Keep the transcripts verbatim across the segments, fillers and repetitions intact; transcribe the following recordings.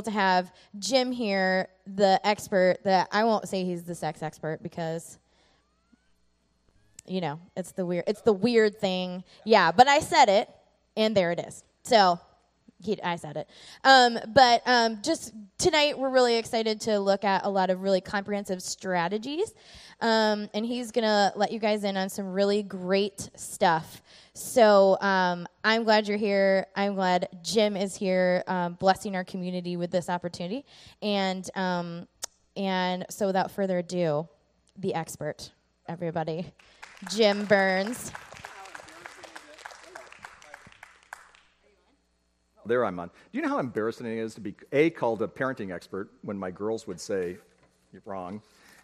to have Jim here, the expert that I won't say he's the sex expert because, you know, it's the weird, it's the weird thing. Yeah, but I said it, and there it is. So he, I said it. Um, but um, just tonight, we're really excited to look at a lot of really comprehensive strategies, um, and he's going to let you guys in on some really great stuff. So um, I'm glad you're here. I'm glad Jim is here, um, blessing our community with this opportunity. And um, and so without further ado, the expert, everybody, Jim Burns. There I'm on. Do you know how embarrassing it is to be, A, called a parenting expert when my girls would say, you're wrong,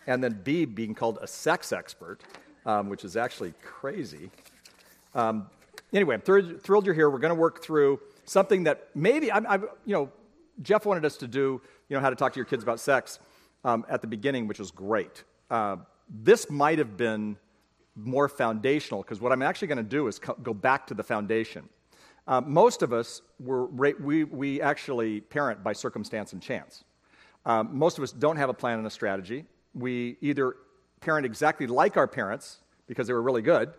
and then B, being called a sex expert, um, which is actually crazy. Um, anyway, I'm thr- thrilled you're here. We're going to work through something that maybe, I, I, you know, Jeff wanted us to do, you know, how to talk to your kids about sex um, at the beginning, which was great. Uh, this might have been more foundational, because what I'm actually going to do is co- go back to the foundation. Uh, most of us, were ra- we we actually parent by circumstance and chance. Um, most of us don't have a plan and a strategy. We either parent exactly like our parents, because they were really good,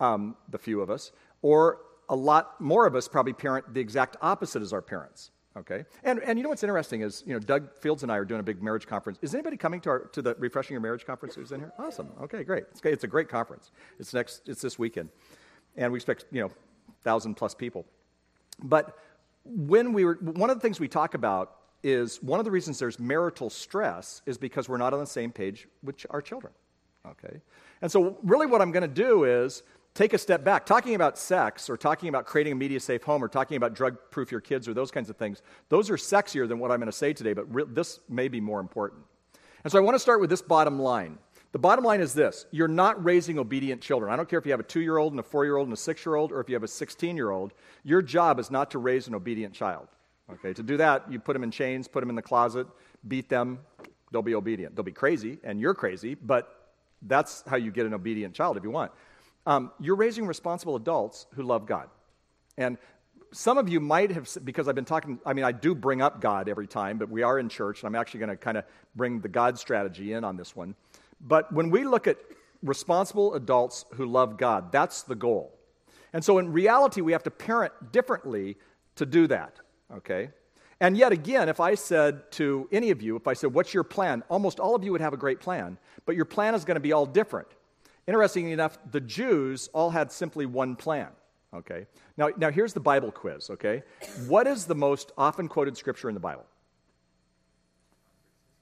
Um, the few of us, or a lot more of us probably parent the exact opposite as our parents, okay? And and you know what's interesting is, you know, Doug Fields and I are doing a big marriage conference. Is anybody coming to our to the Refreshing Your Marriage conference who's in here? Awesome, okay, great. It's, it's a great conference. It's next, it's this weekend. And we expect, you know, one thousand plus people. But when we were, one of the things we talk about is one of the reasons there's marital stress is because we're not on the same page with ch- our children, okay? And so really what I'm gonna do is take a step back. Talking about sex or talking about creating a media-safe home or talking about drug-proof your kids or those kinds of things, those are sexier than what I'm going to say today, but re- this may be more important. And so I want to start with this bottom line. The bottom line is this. You're not raising obedient children. I don't care if you have a two-year-old and a four-year-old and a six-year-old or if you have a sixteen-year-old. Your job is not to raise an obedient child. Okay? To do that, you put them in chains, put them in the closet, beat them. They'll be obedient. They'll be crazy, and you're crazy, but that's how you get an obedient child if you want. Um, you're raising responsible adults who love God. And some of you might have, because I've been talking, I mean, I do bring up God every time, but we are in church, and I'm actually going to kind of bring the God strategy in on this one. But when we look at responsible adults who love God, that's the goal. And so in reality, we have to parent differently to do that, okay? And yet again, if I said to any of you, if I said, what's your plan? Almost all of you would have a great plan, but your plan is going to be all different. Interestingly enough, the Jews all had simply one plan, okay? Now, now here's the Bible quiz, okay? What is the most often quoted scripture in the Bible?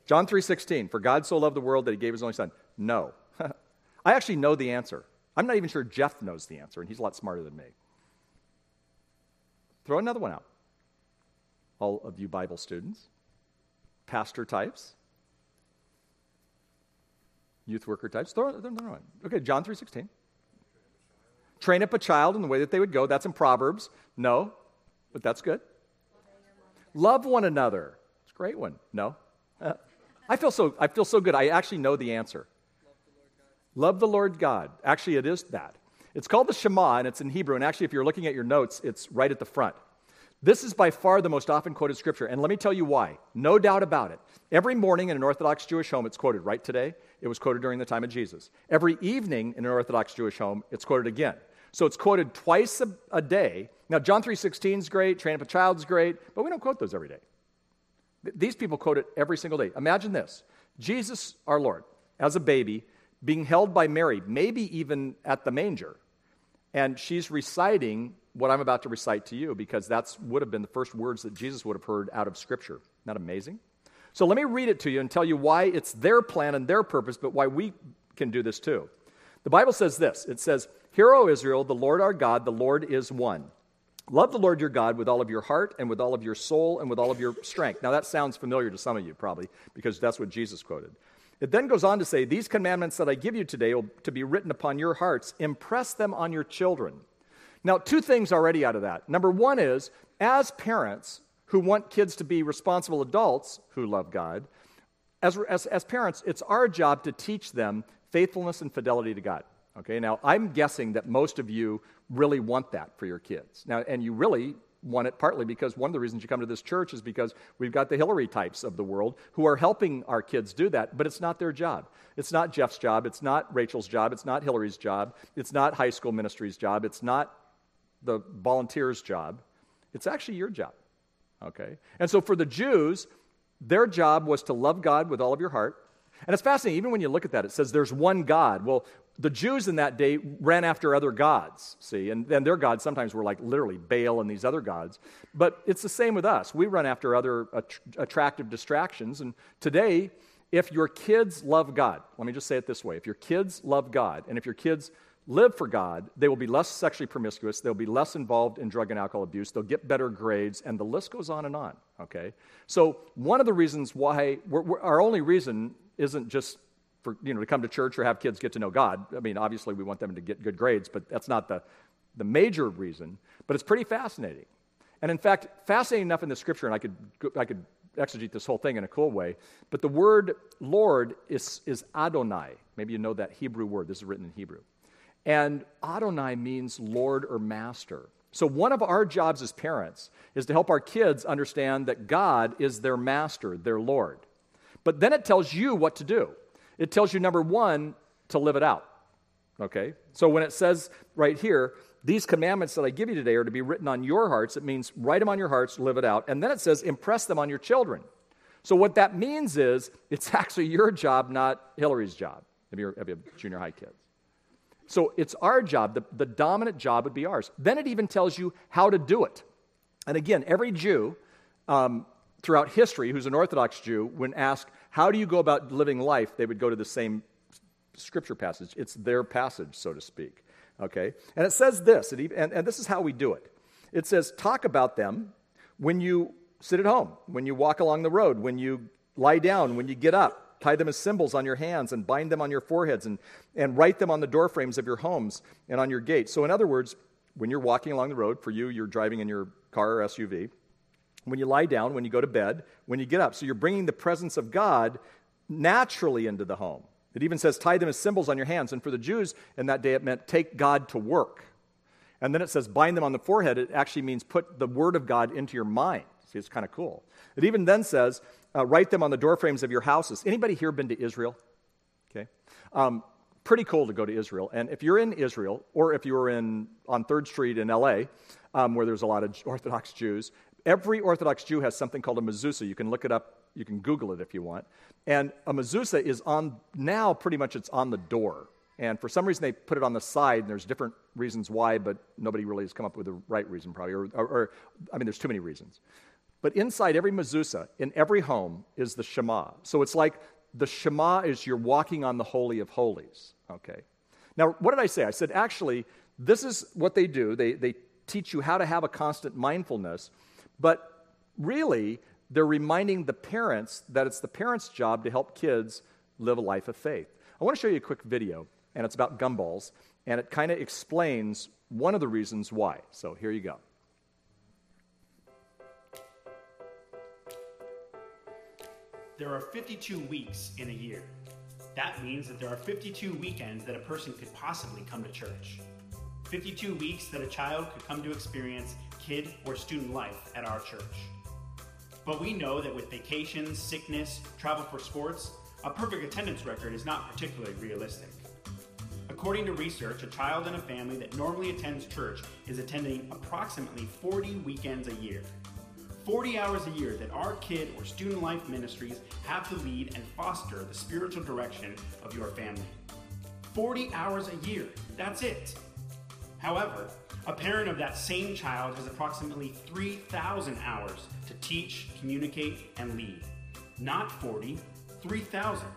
John three sixteen, for God so loved the world that he gave his only son. No. I actually know the answer. I'm not even sure Jeff knows the answer, and he's a lot smarter than me. Throw another one out. All of you Bible students, pastor types, youth worker types. They're, they're, they're right. Okay, John three sixteen. Train up a child in the way that they would go. That's in Proverbs. No, but that's good. Love one another. It's a great one. No. Uh, I feel so I feel so good. I actually know the answer. Love the Lord God. Actually, it is that. It's called the Shema, and it's in Hebrew. And actually, if you're looking at your notes, it's right at the front. This is by far the most often quoted scripture, and let me tell you why. No doubt about it. Every morning in an Orthodox Jewish home, it's quoted, right today? It was quoted during the time of Jesus. Every evening in an Orthodox Jewish home, it's quoted again. So it's quoted twice a, a day. Now, John three sixteen is great, train up a child's great, but we don't quote those every day. Th- these people quote it every single day. Imagine this. Jesus, our Lord, as a baby, being held by Mary, maybe even at the manger, and she's reciting what I'm about to recite to you, because that's would have been the first words that Jesus would have heard out of Scripture. Isn't that amazing? So let me read it to you and tell you why it's their plan and their purpose, but why we can do this too. The Bible says this. It says, "Hear, O Israel, the Lord our God, the Lord is one. Love the Lord your God with all of your heart and with all of your soul and with all of your strength." Now that sounds familiar to some of you probably, because that's what Jesus quoted. It then goes on to say, "These commandments that I give you today will to be written upon your hearts. Impress them on your children." Now, two things already out of that. Number one is, as parents who want kids to be responsible adults who love God, as, as, as parents, it's our job to teach them faithfulness and fidelity to God. Okay, now I'm guessing that most of you really want that for your kids. Now, and you really won it partly because one of the reasons you come to this church is because we've got the Hillary types of the world who are helping our kids do that, but it's not their job. It's not Jeff's job. It's not Rachel's job. It's not Hillary's job. It's not high school ministry's job. It's not the volunteer's job. It's actually your job, okay? And so for the Jews, their job was to love God with all of your heart. And it's fascinating, even when you look at that, it says there's one God. Well, the Jews in that day ran after other gods, see, and then their gods sometimes were like literally Baal and these other gods. But it's the same with us. We run after other att- attractive distractions. And today, if your kids love God, let me just say it this way, if your kids love God and if your kids live for God, they will be less sexually promiscuous, they'll be less involved in drug and alcohol abuse, they'll get better grades, and the list goes on and on, okay? So one of the reasons why, we're, we're, our only reason isn't just for, you know, to come to church or have kids get to know God. I mean, obviously we want them to get good grades, but that's not the, the major reason, but it's pretty fascinating. And in fact, fascinating enough in the scripture, and I could I could exegete this whole thing in a cool way, but the word Lord is, is Adonai. Maybe you know that Hebrew word. This is written in Hebrew. And Adonai means Lord or Master. So one of our jobs as parents is to help our kids understand that God is their Master, their Lord. But then it tells you what to do. It tells you, number one, to live it out, okay? So when it says right here, these commandments that I give you today are to be written on your hearts, it means write them on your hearts, live it out. And then it says impress them on your children. So what that means is it's actually your job, not Hillary's job, if you have junior high kids. So it's our job. The, the dominant job would be ours. Then it even tells you how to do it. And again, every Jew um, throughout history who's an Orthodox Jew, when asked, how do you go about living life, they would go to the same scripture passage. It's their passage, so to speak. Okay? And it says this, and, and this is how we do it. It says, talk about them when you sit at home, when you walk along the road, when you lie down, when you get up. Tie them as symbols on your hands and bind them on your foreheads and, and write them on the doorframes of your homes and on your gates. So in other words, when you're walking along the road, for you, you're driving in your car or S U V, when you lie down, when you go to bed, when you get up. So you're bringing the presence of God naturally into the home. It even says tie them as symbols on your hands. And for the Jews in that day, it meant take God to work. And then it says bind them on the forehead. It actually means put the word of God into your mind. See, it's kind of cool. It even then says, uh, write them on the doorframes of your houses. Anybody here been to Israel? Okay. Um, pretty cool to go to Israel. And if you're in Israel, or if you were in on third street in L A, um, where there's a lot of Orthodox Jews, every Orthodox Jew has something called a mezuzah. You can look it up. You can Google it if you want. And a mezuzah is on, now pretty much it's on the door. And for some reason, they put it on the side, and there's different reasons why, but nobody really has come up with the right reason probably. Or, or, or I mean, there's too many reasons. But inside every mezuzah, in every home, is the Shema. So it's like the Shema is you're walking on the Holy of Holies, okay? Now, what did I say? I said, actually, this is what they do. They, they teach you how to have a constant mindfulness, but really, they're reminding the parents that it's the parents' job to help kids live a life of faith. I want to show you a quick video, and it's about gumballs, and it kind of explains one of the reasons why. So here you go. There are fifty-two weeks in a year. That means that there are fifty-two weekends that a person could possibly come to church. fifty-two weeks that a child could come to experience kid or student life at our church. But we know that with vacations, sickness, travel for sports, a perfect attendance record is not particularly realistic. According to research, a child in a family that normally attends church is attending approximately forty weekends a year. forty hours a year that our kid or student life ministries have to lead and foster the spiritual direction of your family. forty hours a year, that's it. However, a parent of that same child has approximately three thousand hours to teach, communicate, and lead. Not forty, three thousand.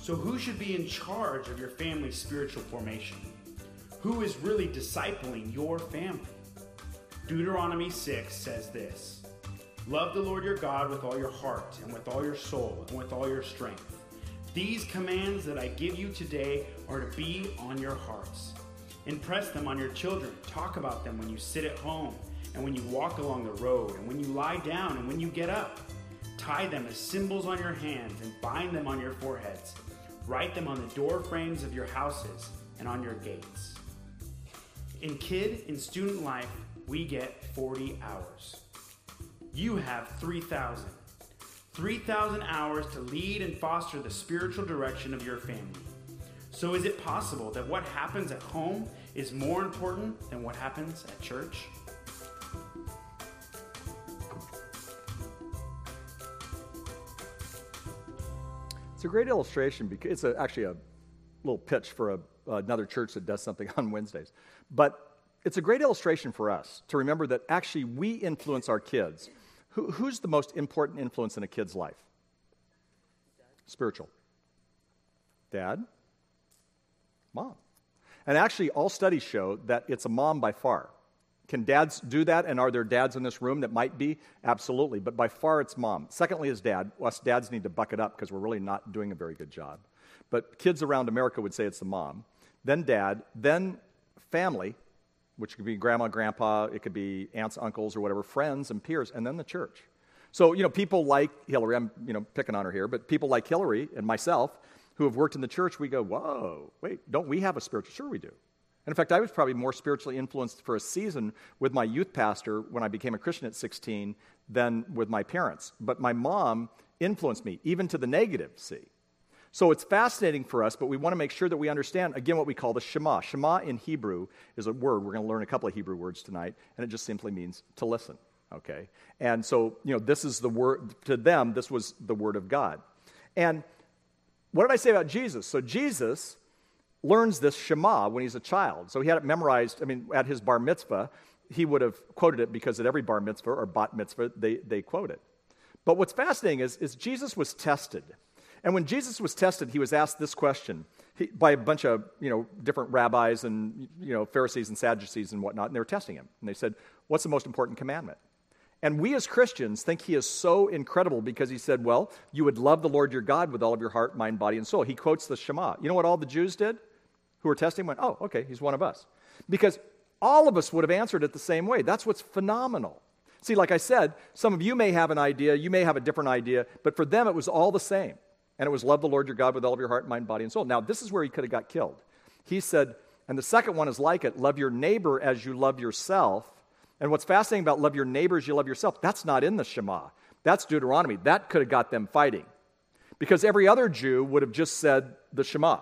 So who should be in charge of your family's spiritual formation? Who is really discipling your family? Deuteronomy six says this, love the Lord your God with all your heart and with all your soul and with all your strength. These commands that I give you today are to be on your hearts. Impress them on your children. Talk about them when you sit at home and when you walk along the road and when you lie down and when you get up. Tie them as symbols on your hands and bind them on your foreheads. Write them on the door frames of your houses and on your gates. In kid and student life, we get forty hours. You have three thousand. three thousand hours to lead and foster the spiritual direction of your family. So is it possible that what happens at home is more important than what happens at church? It's a great illustration because it's a, actually a little pitch for a, another church that does something on Wednesdays. But it's a great illustration for us to remember that actually we influence our kids. Who, who's the most important influence in a kid's life? Spiritual. Dad? Mom. And actually all studies show that it's a mom by far. Can dads do that? And are there dads in this room that might be? Absolutely. But by far, it's mom. Secondly is dad. Us dads need to buck it up because we're really not doing a very good job. But kids around America would say it's the mom. Then dad. Then family, which could be grandma, grandpa. It could be aunts, uncles, or whatever, friends and peers. And then the church. So, you know, people like Hillary, I'm, you know, picking on her here, but people like Hillary and myself who have worked in the church, we go, whoa, wait, don't we have a spiritual? Sure we do. And in fact, I was probably more spiritually influenced for a season with my youth pastor when I became a Christian at sixteen than with my parents. But my mom influenced me, even to the negative, see. So it's fascinating for us, but we want to make sure that we understand, again, what we call the Shema. Shema in Hebrew is a word. We're going to learn a couple of Hebrew words tonight, and it just simply means to listen, okay? And so, you know, this is the word, to them, this was the word of God. And what did I say about Jesus? So Jesus learns this Shema when he's a child. So he had it memorized. I mean, at his bar mitzvah, he would have quoted it because at every bar mitzvah or bat mitzvah, they, they quote it. But what's fascinating is, is Jesus was tested. And when Jesus was tested, he was asked this question he, by a bunch of, you know, different rabbis and, you know, Pharisees and Sadducees and whatnot, and they were testing him. And they said, what's the most important commandment? And we as Christians think he is so incredible because he said, well, you would love the Lord your God with all of your heart, mind, body, and soul. He quotes the Shema. You know what all the Jews did? Who were testing went, oh, okay, he's one of us. Because all of us would have answered it the same way. That's what's phenomenal. See, like I said, some of you may have an idea, you may have a different idea, but for them it was all the same. And it was love the Lord your God with all of your heart, mind, body, and soul. Now, this is where he could have got killed. He said, and the second one is like it, love your neighbor as you love yourself. And what's fascinating about love your neighbor as you love yourself, that's not in the Shema. That's Deuteronomy. That could have got them fighting. Because every other Jew would have just said the Shema.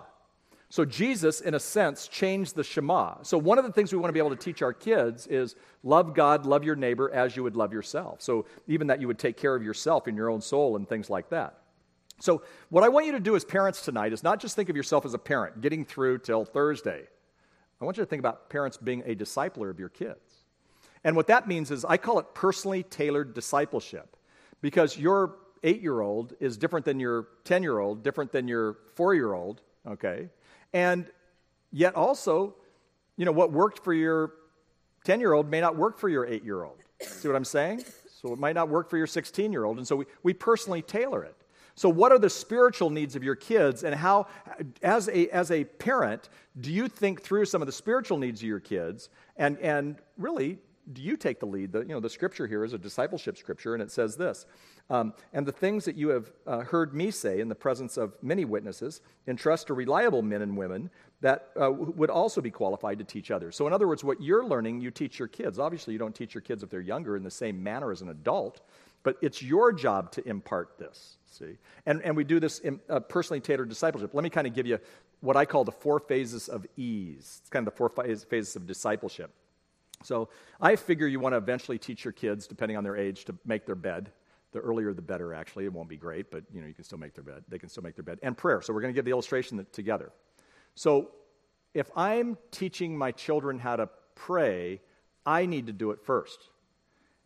So Jesus, in a sense, changed the Shema. So one of the things we want to be able to teach our kids is love God, love your neighbor as you would love yourself. So even that you would take care of yourself and your own soul and things like that. So what I want you to do as parents tonight is not just think of yourself as a parent getting through till Thursday. I want you to think about parents being a discipler of your kids. And what that means is I call it personally tailored discipleship because your eight-year-old is different than your ten-year-old, different than your four-year-old, okay? And yet also, you know, what worked for your ten-year-old may not work for your eight-year-old. See what I'm saying? So it might not work for your sixteen-year-old. And so we, we personally tailor it. So what are the spiritual needs of your kids and how, as a as a parent, do you think through some of the spiritual needs of your kids? And and really, do you take the lead? The, you know, the scripture here is a discipleship scripture, and it says this. Um, and the things that you have uh, heard me say in the presence of many witnesses, entrust to reliable men and women that uh, would also be qualified to teach others. So in other words, what you're learning, you teach your kids. Obviously, you don't teach your kids if they're younger in the same manner as an adult, but it's your job to impart this, see? And and we do this in uh, personally tailored discipleship. Let me kind of give you what I call the four phases of ease. It's kind of the four phases of discipleship. So I figure you want to eventually teach your kids, depending on their age, to make their bed. The earlier the better, actually. It won't be great, but you know you can still make their bed. They can still make their bed. And prayer. So we're going to give the illustration that, together. So if I'm teaching my children how to pray, I need to do it first.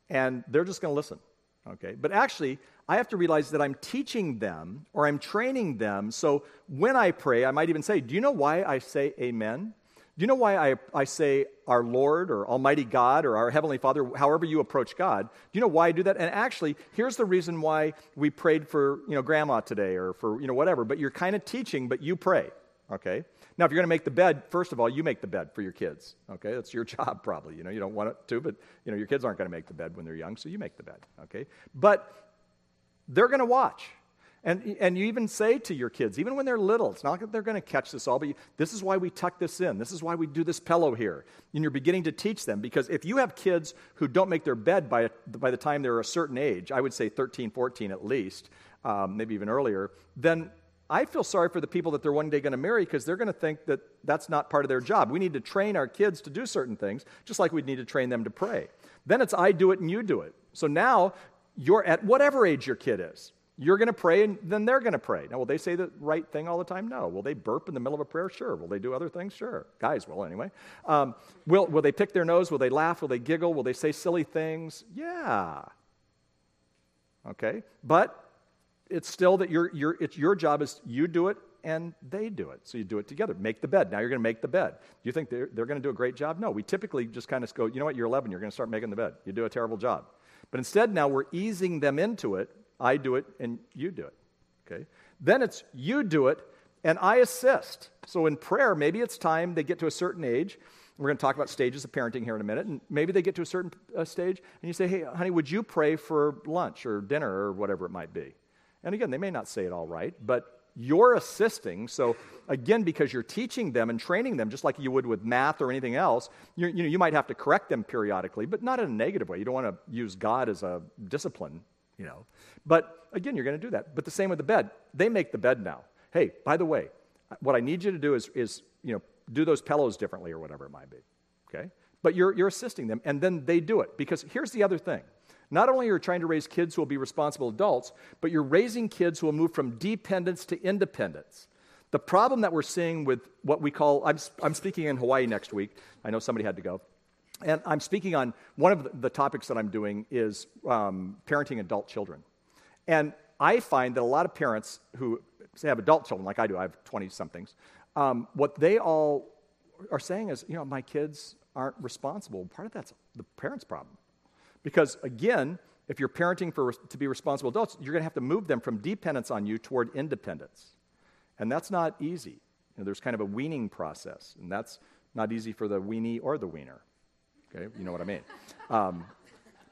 And they're just going to listen. Okay? But actually, I have to realize that I'm teaching them or I'm training them. So when I pray, I might even say, do you know why I say amen? Do you know why I, I say our Lord or Almighty God or our Heavenly Father, however you approach God? Do you know why I do that? And actually, here's the reason why we prayed for, you know, grandma today or for, you know, whatever. But you're kind of teaching, but you pray, okay? Now, if you're going to make the bed, first of all, you make the bed for your kids, okay? That's your job probably, you know. You don't want it to, but, you know, your kids aren't going to make the bed when they're young, so you make the bed, okay? But they're going to watch. And, and you even say to your kids, even when they're little, it's not that they're going to catch this all, but you, this is why we tuck this in. This is why we do this pillow here. And you're beginning to teach them, because if you have kids who don't make their bed by, by the time they're a certain age, I would say thirteen, fourteen at least, um, maybe even earlier, then I feel sorry for the people that they're one day going to marry, because they're going to think that that's not part of their job. We need to train our kids to do certain things, just like we need to train them to pray. Then it's I do it and you do it. So now you're at whatever age your kid is. You're going to pray, and then they're going to pray. Now, will they say the right thing all the time? No. Will they burp in the middle of a prayer? Sure. Will they do other things? Sure. Guys will, anyway. Um, will, will they pick their nose? Will they laugh? Will they giggle? Will they say silly things? Yeah. Okay. But it's still that your your it's your job is you do it and they do it. So you do it together. Make the bed. Now you're going to make the bed. Do you think they're, they're going to do a great job? No. We typically just kind of go, you know what, you're eleven. You're going to start making the bed. You do a terrible job. But instead now we're easing them into it. I do it, and you do it, okay? Then it's you do it, and I assist. So in prayer, maybe it's time they get to a certain age. We're going to talk about stages of parenting here in a minute. And maybe they get to a certain uh, stage, and you say, hey, honey, would you pray for lunch or dinner or whatever it might be? And again, they may not say it all right, but you're assisting. So again, because you're teaching them and training them, just like you would with math or anything else, you, you know, you might have to correct them periodically, but not in a negative way. You don't want to use God as a discipline, you know. But again, you're going to do that. But the same with the bed. They make the bed now. Hey, by the way, what I need you to do is, is you know, do those pillows differently or whatever it might be, okay? But you're, you're assisting them, and then they do it. Because here's the other thing. Not only are you trying to raise kids who will be responsible adults, but you're raising kids who will move from dependence to independence. The problem that we're seeing with what we call, I'm, I'm speaking in Hawaii next week. I know somebody had to go. And I'm speaking on, one of the topics that I'm doing is um, parenting adult children. And I find that a lot of parents who have adult children, like I do, I have twenty-somethings, um, what they all are saying is, you know, my kids aren't responsible. Part of that's the parents' problem. Because, again, if you're parenting for to be responsible adults, you're going to have to move them from dependence on you toward independence. And that's not easy. You know, there's kind of a weaning process, and that's not easy for the weenie or the wiener. Okay, you know what I mean. Um,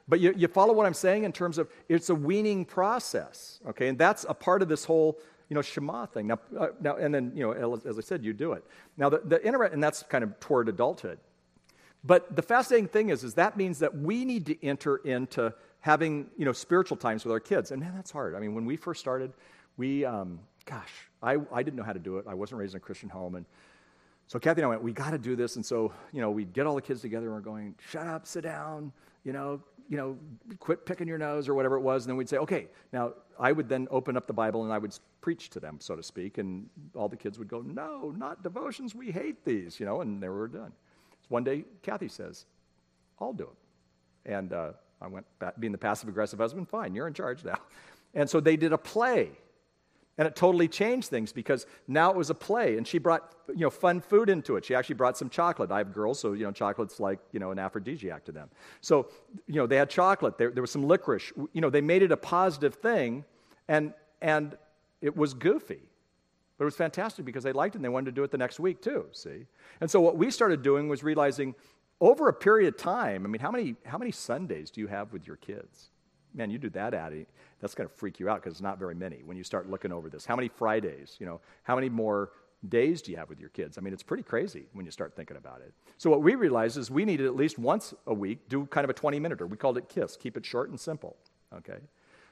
but you, you follow what I'm saying in terms of it's a weaning process, okay? And that's a part of this whole, you know, Shema thing. Now, uh, now and then, you know, as, as I said, you do it. Now, the, the inter- and that's kind of toward adulthood. But the fascinating thing is, is that means that we need to enter into having, you know, spiritual times with our kids. And man, that's hard. I mean, when we first started, we, um, gosh, I, I didn't know how to do it. I wasn't raised in a Christian home, and so Kathy and I went, we got to do this. And so, you know, we'd get all the kids together and we're going, shut up, sit down, you know, you know, quit picking your nose or whatever it was. And then we'd say, okay, now I would then open up the Bible and I would preach to them, so to speak. And all the kids would go, no, not devotions. We hate these, you know, and they were done. So one day, Kathy says, I'll do it. And uh, I went, being the passive aggressive husband, fine, you're in charge now. And so they did a play. And it totally changed things, because now it was a play, and she brought, you know, fun food into it. She actually brought some chocolate. I have girls, so, you know, chocolate's like, you know, an aphrodisiac to them. So, you know, they had chocolate. There, there was some licorice. You know, they made it a positive thing, and and it was goofy. But it was fantastic because they liked it, and they wanted to do it the next week too, see? And so what we started doing was realizing over a period of time, I mean, how many how many Sundays do you have with your kids? Man, you do that, Addie, that's going to freak you out, because it's not very many when you start looking over this. How many Fridays, you know, how many more days do you have with your kids? I mean, it's pretty crazy when you start thinking about it. So what we realized is we needed at least once a week, do kind of a twenty-minute-er. We called it KISS, keep it short and simple, okay?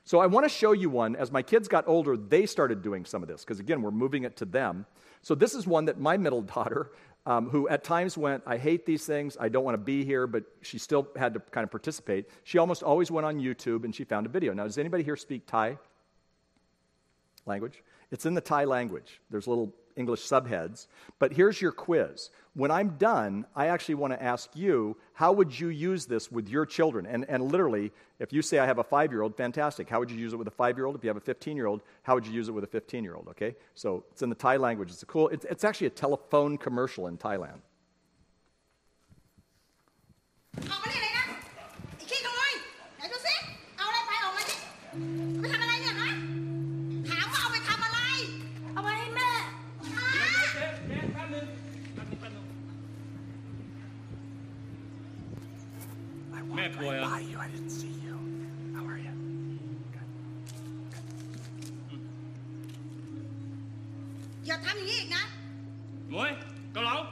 So I want to show you one. As my kids got older, they started doing some of this, because, again, we're moving it to them. So this is one that my middle daughter, um, who at times went, I hate these things, I don't want to be here, but she still had to kind of participate. She almost always went on YouTube, and she found a video. Now, does anybody here speak Thai language? It's in the Thai language. There's little English subheads. But here's your quiz. When I'm done, I actually want to ask you, how would you use this with your children? And and literally, if you say I have a five-year-old, fantastic. How would you use it with a five-year-old? If you have a fifteen-year-old, how would you use it with a fifteen-year-old, okay? So it's in the Thai language. It's a cool, it's, it's actually a telephone commercial in Thailand. Right by you, I didn't see you. How are you? Good. Good. giờ thăm như vậy nè. Muối, câu lẩu.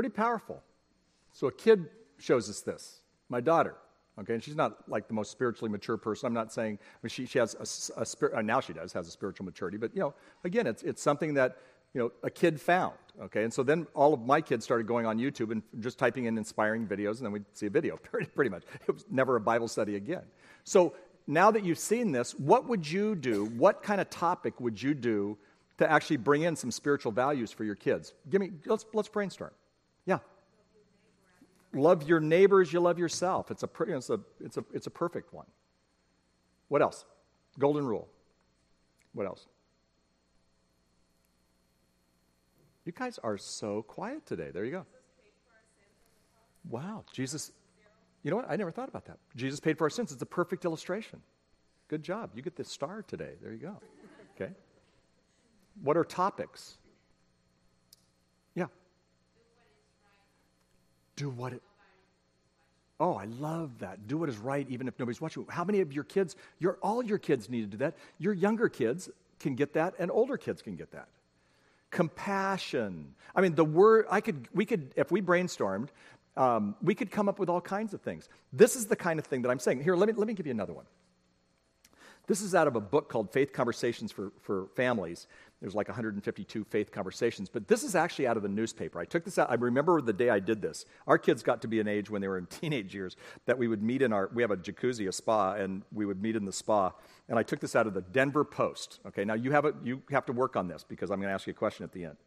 Pretty powerful. So a kid shows us this. My daughter, okay, and she's not like the most spiritually mature person. I'm not saying, I mean, she, she has a, a spirit, now she does, has a spiritual maturity, but, you know, again, it's it's something that, you know, a kid found, okay, and so then all of my kids started going on YouTube and just typing in inspiring videos, and then we'd see a video, pretty much. It was never a Bible study again. So now that you've seen this, what would you do, what kind of topic would you do to actually bring in some spiritual values for your kids? Give me, let's let's brainstorm. Yeah. Love your neighbor as you love yourself. It's a, it's a, it's a, it's a perfect one. What else? Golden rule. What else? You guys are so quiet today. There you go. Wow. Jesus. You know what? I never thought about that. Jesus paid for our sins. It's a perfect illustration. Good job. You get the star today. There you go. Okay. What are topics? Do what it, oh, I love that. Do what is right even if nobody's watching. How many of your kids, your, all your kids need to do that. Your younger kids can get that and older kids can get that. Compassion. I mean, the word, I could, we could, if we brainstormed, um, we could come up with all kinds of things. This is the kind of thing that I'm saying. Here, let me, let me give you another one. This is out of a book called Faith Conversations for, for Families. There's like one hundred fifty-two faith conversations, but this is actually out of the newspaper. I took this out. I remember the day I did this. Our kids got to be an age when they were in teenage years that we would meet in our, we have a jacuzzi, a spa, and we would meet in the spa. And I took this out of the Denver Post. Okay, now you have a, you have to work on this because I'm going to ask you a question at the end.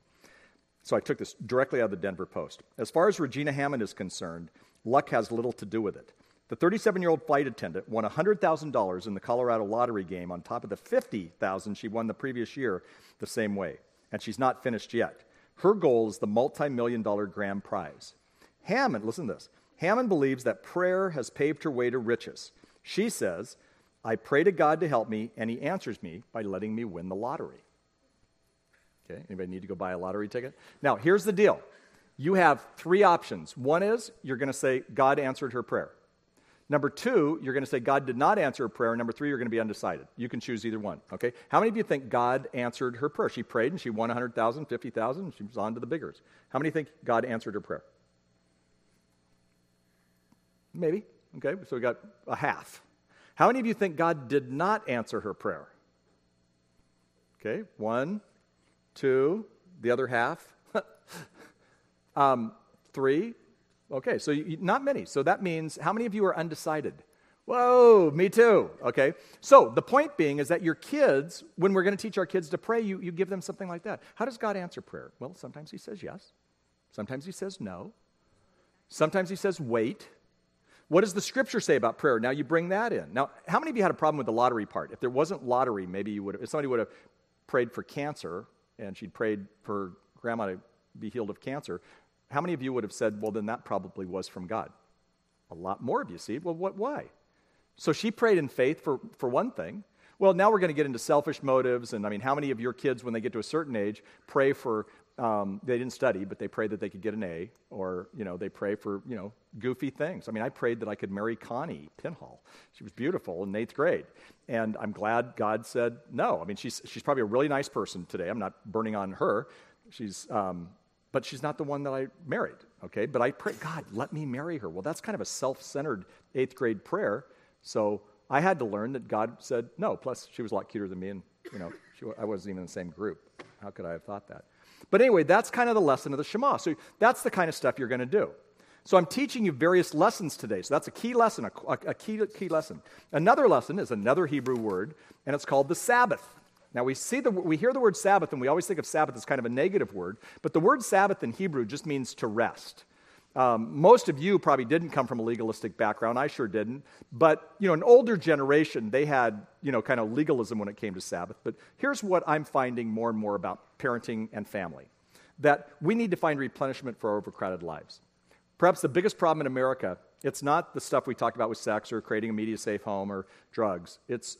So I took this directly out of the Denver Post. As far as Regina Hammond is concerned, luck has little to do with it. The thirty-seven-year-old flight attendant won one hundred thousand dollars in the Colorado lottery game on top of the fifty thousand dollars she won the previous year the same way, and she's not finished yet. Her goal is the multi-million dollar grand prize. Hammond, listen to this, Hammond believes that prayer has paved her way to riches. She says, I pray to God to help me, and he answers me by letting me win the lottery. Okay, anybody need to go buy a lottery ticket? Now, here's the deal. You have three options. One is you're going to say God answered her prayer. Number two, you're going to say God did not answer a prayer. Number three, you're going to be undecided. You can choose either one, okay? How many of you think God answered her prayer? She prayed and she won one hundred thousand, fifty thousand, and she was on to the biggers. How many think God answered her prayer? Maybe, okay, so we got a half. How many of you think God did not answer her prayer? Okay, one, two, the other half, um, three. Okay, so you, not many. So that means how many of you are undecided? Whoa, me too. Okay, so the point being is that your kids, when we're going to teach our kids to pray, you, you give them something like that. How does God answer prayer? Well, sometimes he says yes. Sometimes he says no. Sometimes he says wait. What does the scripture say about prayer? Now you bring that in. Now, how many of you had a problem with the lottery part? If there wasn't lottery, maybe you would have, if somebody would have prayed for cancer and she'd prayed for grandma to be healed of cancer, how many of you would have said, well, then that probably was from God? A lot more of you, see? Well, what? Why? So she prayed in faith for, for one thing. Well, now we're going to get into selfish motives, and I mean, how many of your kids, when they get to a certain age, pray for, um, they didn't study, but they prayed that they could get an A, or, you know, they pray for, you know, goofy things. I mean, I prayed that I could marry Connie Pinhall. She was beautiful in eighth grade, and I'm glad God said no. I mean, she's, she's probably a really nice person today. I'm not burning on her. She's... Um, But she's not the one that I married, okay? But I pray, God, let me marry her. Well, that's kind of a self-centered eighth grade prayer. So I had to learn that God said no. Plus, she was a lot cuter than me, and you know, she, I wasn't even in the same group. How could I have thought that? But anyway, that's kind of the lesson of the Shema. So that's the kind of stuff you're going to do. So I'm teaching you various lessons today. So that's a key lesson, a, a key key lesson. Another lesson is another Hebrew word, and it's called the Sabbath. Now, we see the, we hear the word Sabbath, and we always think of Sabbath as kind of a negative word, but the word Sabbath in Hebrew just means to rest. Um, most of you probably didn't come from a legalistic background. I sure didn't. But, you know, an older generation, they had, you know, kind of legalism when it came to Sabbath. But here's what I'm finding more and more about parenting and family, that we need to find replenishment for our overcrowded lives. Perhaps the biggest problem in America, it's not the stuff we talked about with sex or creating a media-safe home or drugs. It's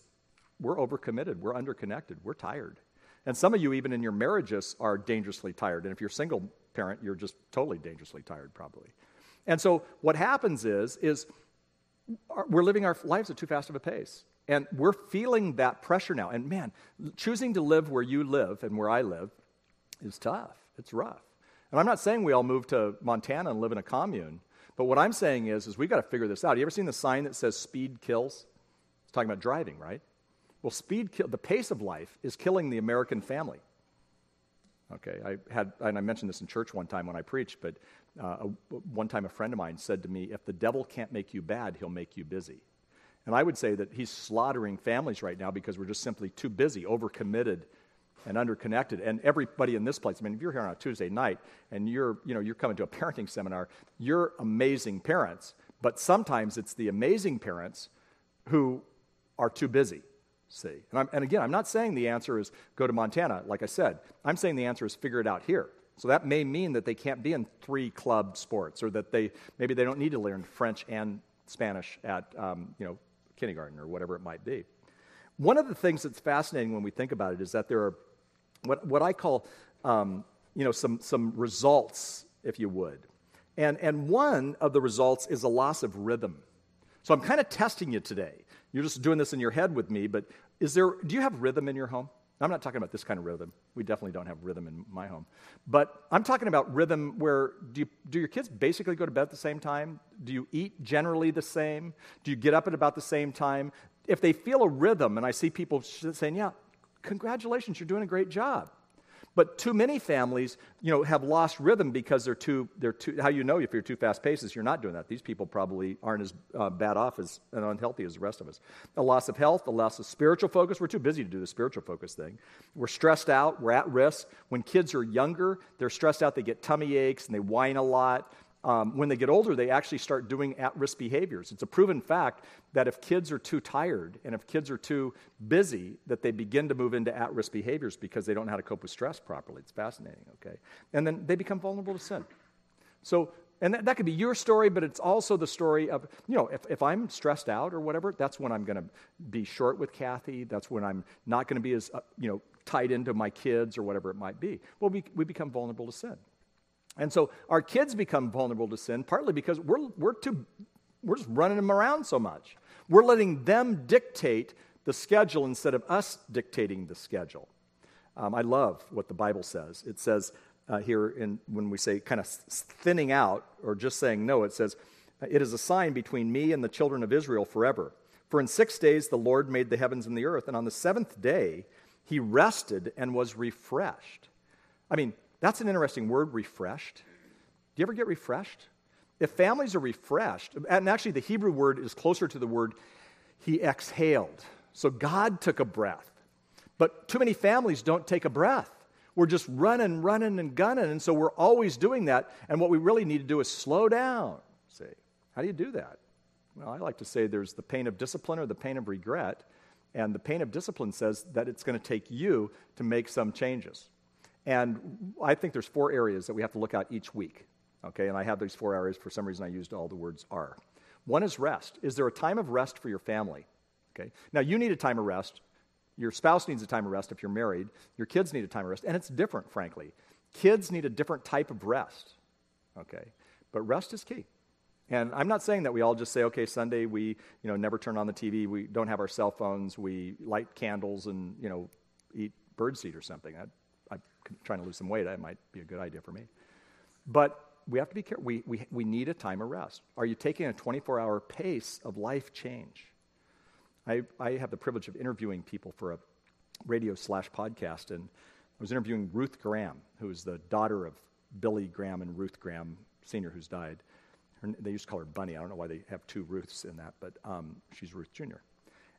we're overcommitted, we're underconnected, we're tired. And some of you, even in your marriages, are dangerously tired. And if you're a single parent, you're just totally dangerously tired probably. And so what happens is, is we're living our lives at too fast of a pace. And we're feeling that pressure now. And man, choosing to live where you live and where I live is tough. It's rough. And I'm not saying we all move to Montana and live in a commune. But what I'm saying is, is we've got to figure this out. You ever seen the sign that says speed kills? It's talking about driving, right? Well, speed, kill, the pace of life is killing the American family. Okay, I had, and I mentioned this in church one time when I preached, but uh, a, one time a friend of mine said to me, if the devil can't make you bad, he'll make you busy. And I would say that he's slaughtering families right now because we're just simply too busy, overcommitted, and underconnected. And everybody in this place, I mean, if you're here on a Tuesday night and you're, you know, you're coming to a parenting seminar, you're amazing parents, but sometimes it's the amazing parents who are too busy. See, and, I'm, and again, I'm not saying the answer is go to Montana, like I said. I'm saying the answer is figure it out here. So that may mean that they can't be in three club sports, or that they maybe they don't need to learn French and Spanish at um, you know kindergarten or whatever it might be. One of the things that's fascinating when we think about it is that there are what what I call um, you know some some results, if you would, and and one of the results is a loss of rhythm. So I'm kind of testing you today. You're just doing this in your head with me, but is there? Do you have rhythm in your home? I'm not talking about this kind of rhythm. We definitely don't have rhythm in my home. But I'm talking about rhythm where do you, do your kids basically go to bed at the same time? Do you eat generally the same? Do you get up at about the same time? If they feel a rhythm, and I see people saying, yeah, congratulations, you're doing a great job. But too many families, you know, have lost rhythm because they're too, they're too, how you know if you're too fast-paced is you're not doing that. These people probably aren't as uh, bad off as and unhealthy as the rest of us. A loss of health, a loss of spiritual focus. We're too busy to do the spiritual focus thing. We're stressed out. We're at risk. When kids are younger, they're stressed out. They get tummy aches and they whine a lot. Um, when they get older, they actually start doing at-risk behaviors. It's a proven fact that if kids are too tired and if kids are too busy, that they begin to move into at-risk behaviors because they don't know how to cope with stress properly. It's fascinating, okay? And then they become vulnerable to sin. So, and that, that could be your story, but it's also the story of, you know, if, if I'm stressed out or whatever, that's when I'm going to be short with Kathy. That's when I'm not going to be as, uh, you know, tied into my kids or whatever it might be. Well, we, we become vulnerable to sin. And so our kids become vulnerable to sin, partly because we're we're too we're just running them around so much. We're letting them dictate the schedule instead of us dictating the schedule. Um, I love what the Bible says. It says uh, here in, when we say kind of thinning out or just saying no, it says, "It is a sign between me and the children of Israel forever. For in six days the Lord made the heavens and the earth, and on the seventh day he rested and was refreshed." I mean, that's an interesting word, refreshed. Do you ever get refreshed? If families are refreshed, and actually the Hebrew word is closer to the word he exhaled. So God took a breath. But too many families don't take a breath. We're just running, running, and gunning, and so we're always doing that, and what we really need to do is slow down. See, how do you do that? Well, I like to say there's the pain of discipline or the pain of regret, and the pain of discipline says that it's going to take you to make some changes. And I think there's four areas that we have to look at each week, okay? And I have these four areas. For some reason, I used all the words are. One is rest. Is there a time of rest for your family? Okay. Now, you need a time of rest. Your spouse needs a time of rest if you're married. Your kids need a time of rest, and it's different, frankly. Kids need a different type of rest, okay? But rest is key. And I'm not saying that we all just say, okay, Sunday we, you know, never turn on the T V, we don't have our cell phones, we light candles and, you know, eat birdseed or something. I, I'm trying to lose some weight. That might be a good idea for me. But we have to be careful. We, we, we need a time of rest. Are you taking a twenty-four hour pace of life change? I, I have the privilege of interviewing people for a radio slash podcast, and I was interviewing Ruth Graham, who is the daughter of Billy Graham and Ruth Graham Senior, who's died. Her, they used to call her Bunny. I don't know why they have two Ruths in that, but um, she's Ruth Junior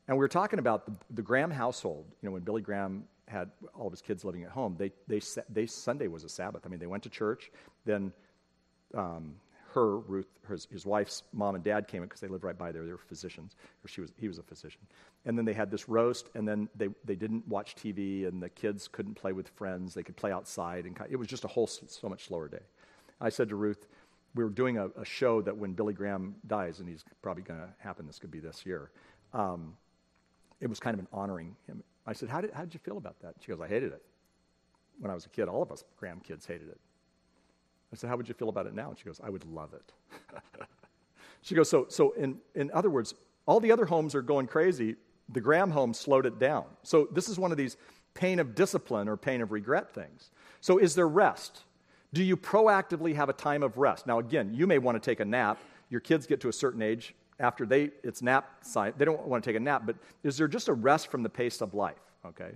And we were talking about the, the Graham household. You know, when Billy Graham had all of his kids living at home, they they they Sunday was a Sabbath. I mean, they went to church. Then um, her Ruth, his, his wife's mom and dad came in because they lived right by there. They were physicians, or she was he was a physician. And then they had this roast. And then they they didn't watch T V, and the kids couldn't play with friends. They could play outside, and it was just a whole so much slower day. I said to Ruth, we were doing a, a show that when Billy Graham dies, and he's probably going to happen, this could be this year, um, it was kind of an honoring him. I said, how did, how did you feel about that? She goes, I hated it. When I was a kid, all of us Graham kids hated it. I said, how would you feel about it now? And she goes, I would love it. She goes, so so in, in other words, all the other homes are going crazy. The Graham home slowed it down. So this is one of these pain of discipline or pain of regret things. So is there rest? Do you proactively have a time of rest? Now, again, you may want to take a nap. Your kids get to a certain age. After they, it's nap time. They don't want to take a nap, but is there just a rest from the pace of life? Okay,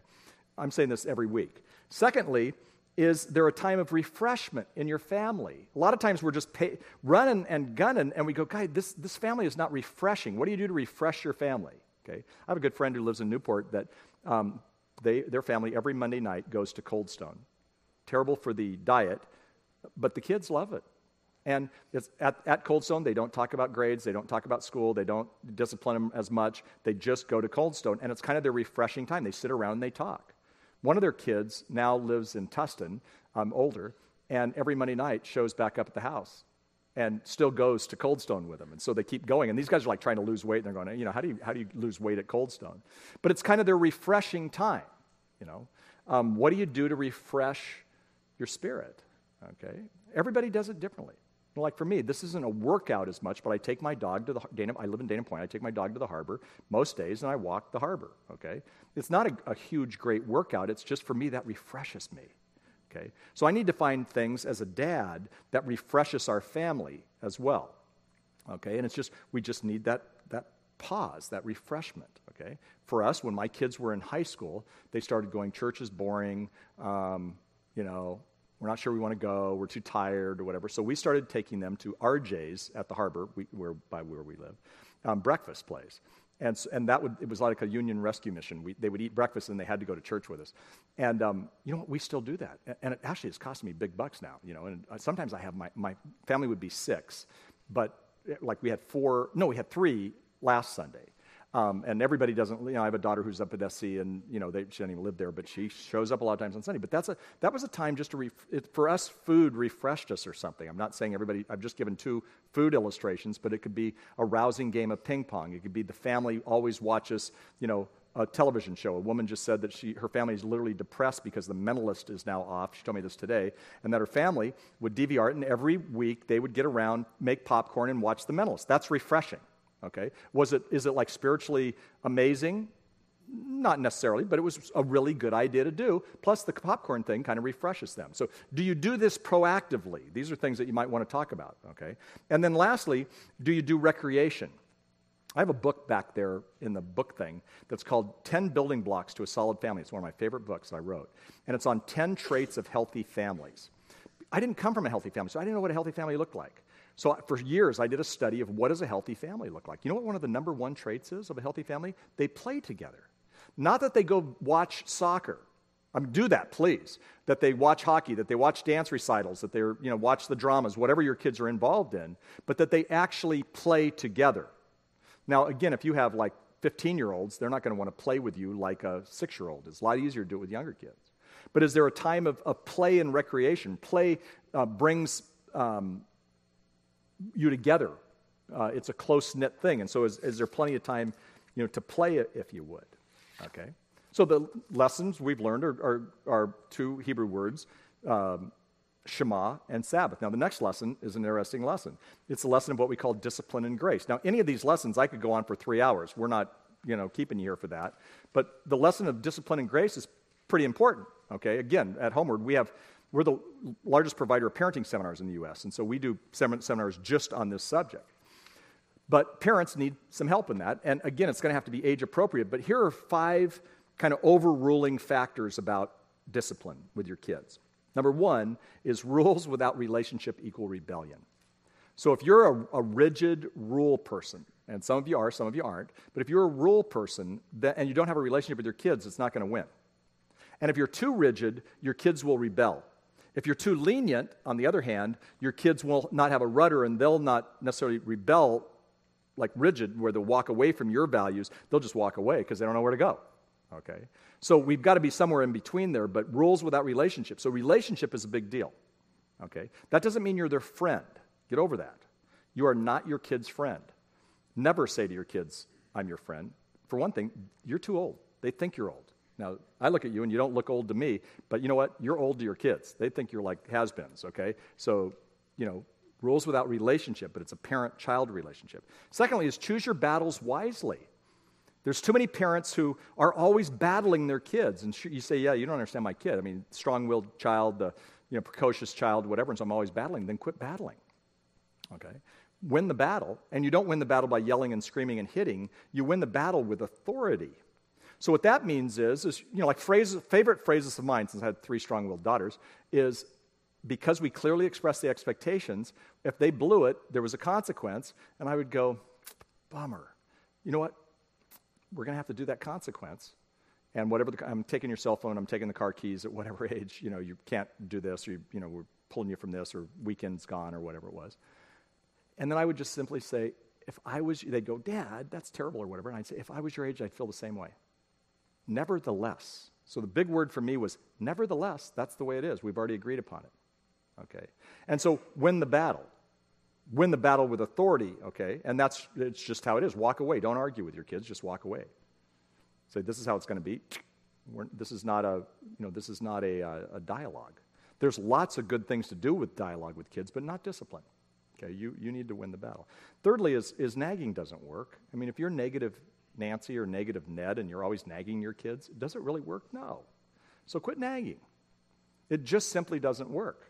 I'm saying this every week. Secondly, is there a time of refreshment in your family? A lot of times we're just pay, running and gunning, and we go, "God, this this family is not refreshing." What do you do to refresh your family? Okay, I have a good friend who lives in Newport that um, they their family every Monday night goes to Cold Stone. Terrible for the diet, but the kids love it. And it's at, at Cold Stone, they don't talk about grades. They don't talk about school. They don't discipline them as much. They just go to Cold Stone, and it's kind of their refreshing time. They sit around and they talk. One of their kids now lives in Tustin, um, older, and every Monday night shows back up at the house and still goes to Cold Stone with them. And so they keep going. And these guys are like trying to lose weight, and they're going, you know, how do you, how do you lose weight at Cold Stone? But it's kind of their refreshing time, you know. Um, what do you do to refresh your spirit? Okay, everybody does it differently. Like for me, this isn't a workout as much, but I take my dog to the Dana. I live in Dana Point. I take my dog to the harbor most days, and I walk the harbor. Okay, it's not a, a huge, great workout. It's just for me that refreshes me. Okay, so I need to find things as a dad that refreshes our family as well. Okay, and it's just we just need that that pause, that refreshment. Okay, for us, when my kids were in high school, they started going, church is boring. Um, you know. We're not sure we want to go. We're too tired or whatever. So we started taking them to R J's at the harbor, we, where, by where we live, um, breakfast place. And so, and that would it was like a union rescue mission. We, they would eat breakfast, and they had to go to church with us. And um, you know what? We still do that. And it actually it's costing me big bucks now. You know, and sometimes I have my, my family would be six, but like we had four. No, we had three last Sunday. Um, and everybody doesn't, you know, I have a daughter who's up at S C and, you know, they, she doesn't even live there, but she shows up a lot of times on Sunday. But that's a, that was a time just to, ref, it, for us, food refreshed us or something. I'm not saying everybody, I've just given two food illustrations, but it could be a rousing game of ping pong. It could be the family always watches, you know, a television show. A woman just said that she, her family is literally depressed because The Mentalist is now off. She told me this today. And that her family would D V R it, and every week they would get around, make popcorn, and watch The Mentalist. That's refreshing. Okay? Was it, is it like spiritually amazing? Not necessarily, but it was a really good idea to do. Plus, the popcorn thing kind of refreshes them. So do you do this proactively? These are things that you might want to talk about. Okay? And then lastly, do you do recreation? I have a book back there in the book thing that's called ten Building Blocks to a Solid Family. It's one of my favorite books I wrote. And it's on ten traits of healthy families. I didn't come from a healthy family, so I didn't know what a healthy family looked like. So for years, I did a study of what does a healthy family look like. You know what one of the number one traits is of a healthy family? They play together. Not that they go watch soccer. I mean, do that, please. That they watch hockey, that they watch dance recitals, that they, you know, watch the dramas, whatever your kids are involved in, but that they actually play together. Now, again, if you have like fifteen-year-olds, they're not going to want to play with you like a six-year-old. It's a lot easier to do it with younger kids. But is there a time of, of play and recreation? Play uh, brings... Um, you together. Uh, it's a close-knit thing, and so is, is there plenty of time, you know, to play it if you would, okay? So the lessons we've learned are, are, are two Hebrew words, um, Shema and Sabbath. Now, the next lesson is an interesting lesson. It's a lesson of what we call discipline and grace. Now, any of these lessons, I could go on for three hours. We're not, you know, keeping you here for that, but the lesson of discipline and grace is pretty important, okay? Again, at Homeward, we have... We're the largest provider of parenting seminars in the U S, and so we do sem- seminars just on this subject. But parents need some help in that, and again, it's going to have to be age-appropriate, but here are five kind of overruling factors about discipline with your kids. Number one is rules without relationship equal rebellion. So if you're a, a rigid rule person, and some of you are, some of you aren't, but if you're a rule person that, and you don't have a relationship with your kids, it's not going to win. And if you're too rigid, your kids will rebel. If you're too lenient, on the other hand, your kids will not have a rudder and they'll not necessarily rebel like rigid where they'll walk away from your values. They'll just walk away because they don't know where to go, okay? So we've got to be somewhere in between there, but rules without relationship. So relationship is a big deal, okay? That doesn't mean you're their friend. Get over that. You are not your kid's friend. Never say to your kids, I'm your friend. For one thing, you're too old. They think you're old. Now, I look at you, and you don't look old to me, but you know what? You're old to your kids. They think you're like has-beens, okay? So, you know, rules without relationship, but it's a parent-child relationship. Secondly is choose your battles wisely. There's too many parents who are always battling their kids, and you say, yeah, you don't understand my kid. I mean, strong-willed child, the, you know, precocious child, whatever, and so I'm always battling. Then quit battling, okay? Win the battle, and you don't win the battle by yelling and screaming and hitting. You win the battle with authority. So what that means is, is you know, like phrases, favorite phrases of mine, since I had three strong-willed daughters, is because we clearly expressed the expectations, if they blew it, there was a consequence, and I would go, bummer. You know what? We're going to have to do that consequence, and whatever, the, I'm taking your cell phone, I'm taking the car keys at whatever age, you know, you can't do this, or, you, you know, we're pulling you from this, or weekend's gone, or whatever it was. And then I would just simply say, if I was, they'd go, Dad, that's terrible, or whatever, and I'd say, if I was your age, I'd feel the same way. Nevertheless. So the big word for me was nevertheless. That's the way it is. We've already agreed upon it. Okay. And so win the battle. Win the battle with authority. Okay. And that's, it's just how it is. Walk away. Don't argue with your kids. Just walk away. Say, this is how it's going to be. We're, this is not a, you know, this is not a, a dialogue. There's lots of good things to do with dialogue with kids, but not discipline. Okay. You, you need to win the battle. Thirdly is, is nagging doesn't work. I mean, if you're negative Nancy or negative Ned and you're always nagging your kids, does it really work? No. So quit nagging. It just simply doesn't work.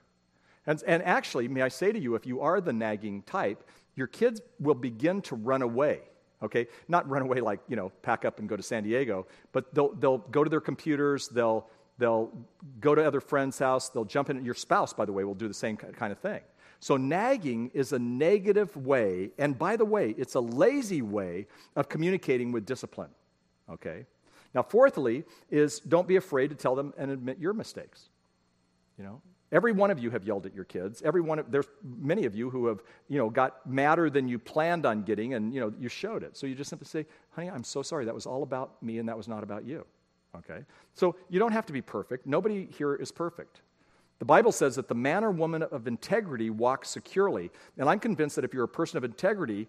And, and actually, may I say to you, if you are the nagging type, your kids will begin to run away, okay? Not run away like, you know, pack up and go to San Diego, but they'll they'll go to their computers, they'll they'll go to other friends' house, they'll jump in. Your spouse, by the way, will do the same kind of thing. So nagging is a negative way, and by the way, it's a lazy way of communicating with discipline, okay? Now, fourthly is don't be afraid to tell them and admit your mistakes, you know? Every one of you have yelled at your kids. Every one of, there's many of you who have, you know, got madder than you planned on getting, and, you know, you showed it. So you just simply say, honey, I'm so sorry. That was all about me, and that was not about you, okay? So you don't have to be perfect. Nobody here is perfect. The Bible says that the man or woman of integrity walks securely, and I'm convinced that if you're a person of integrity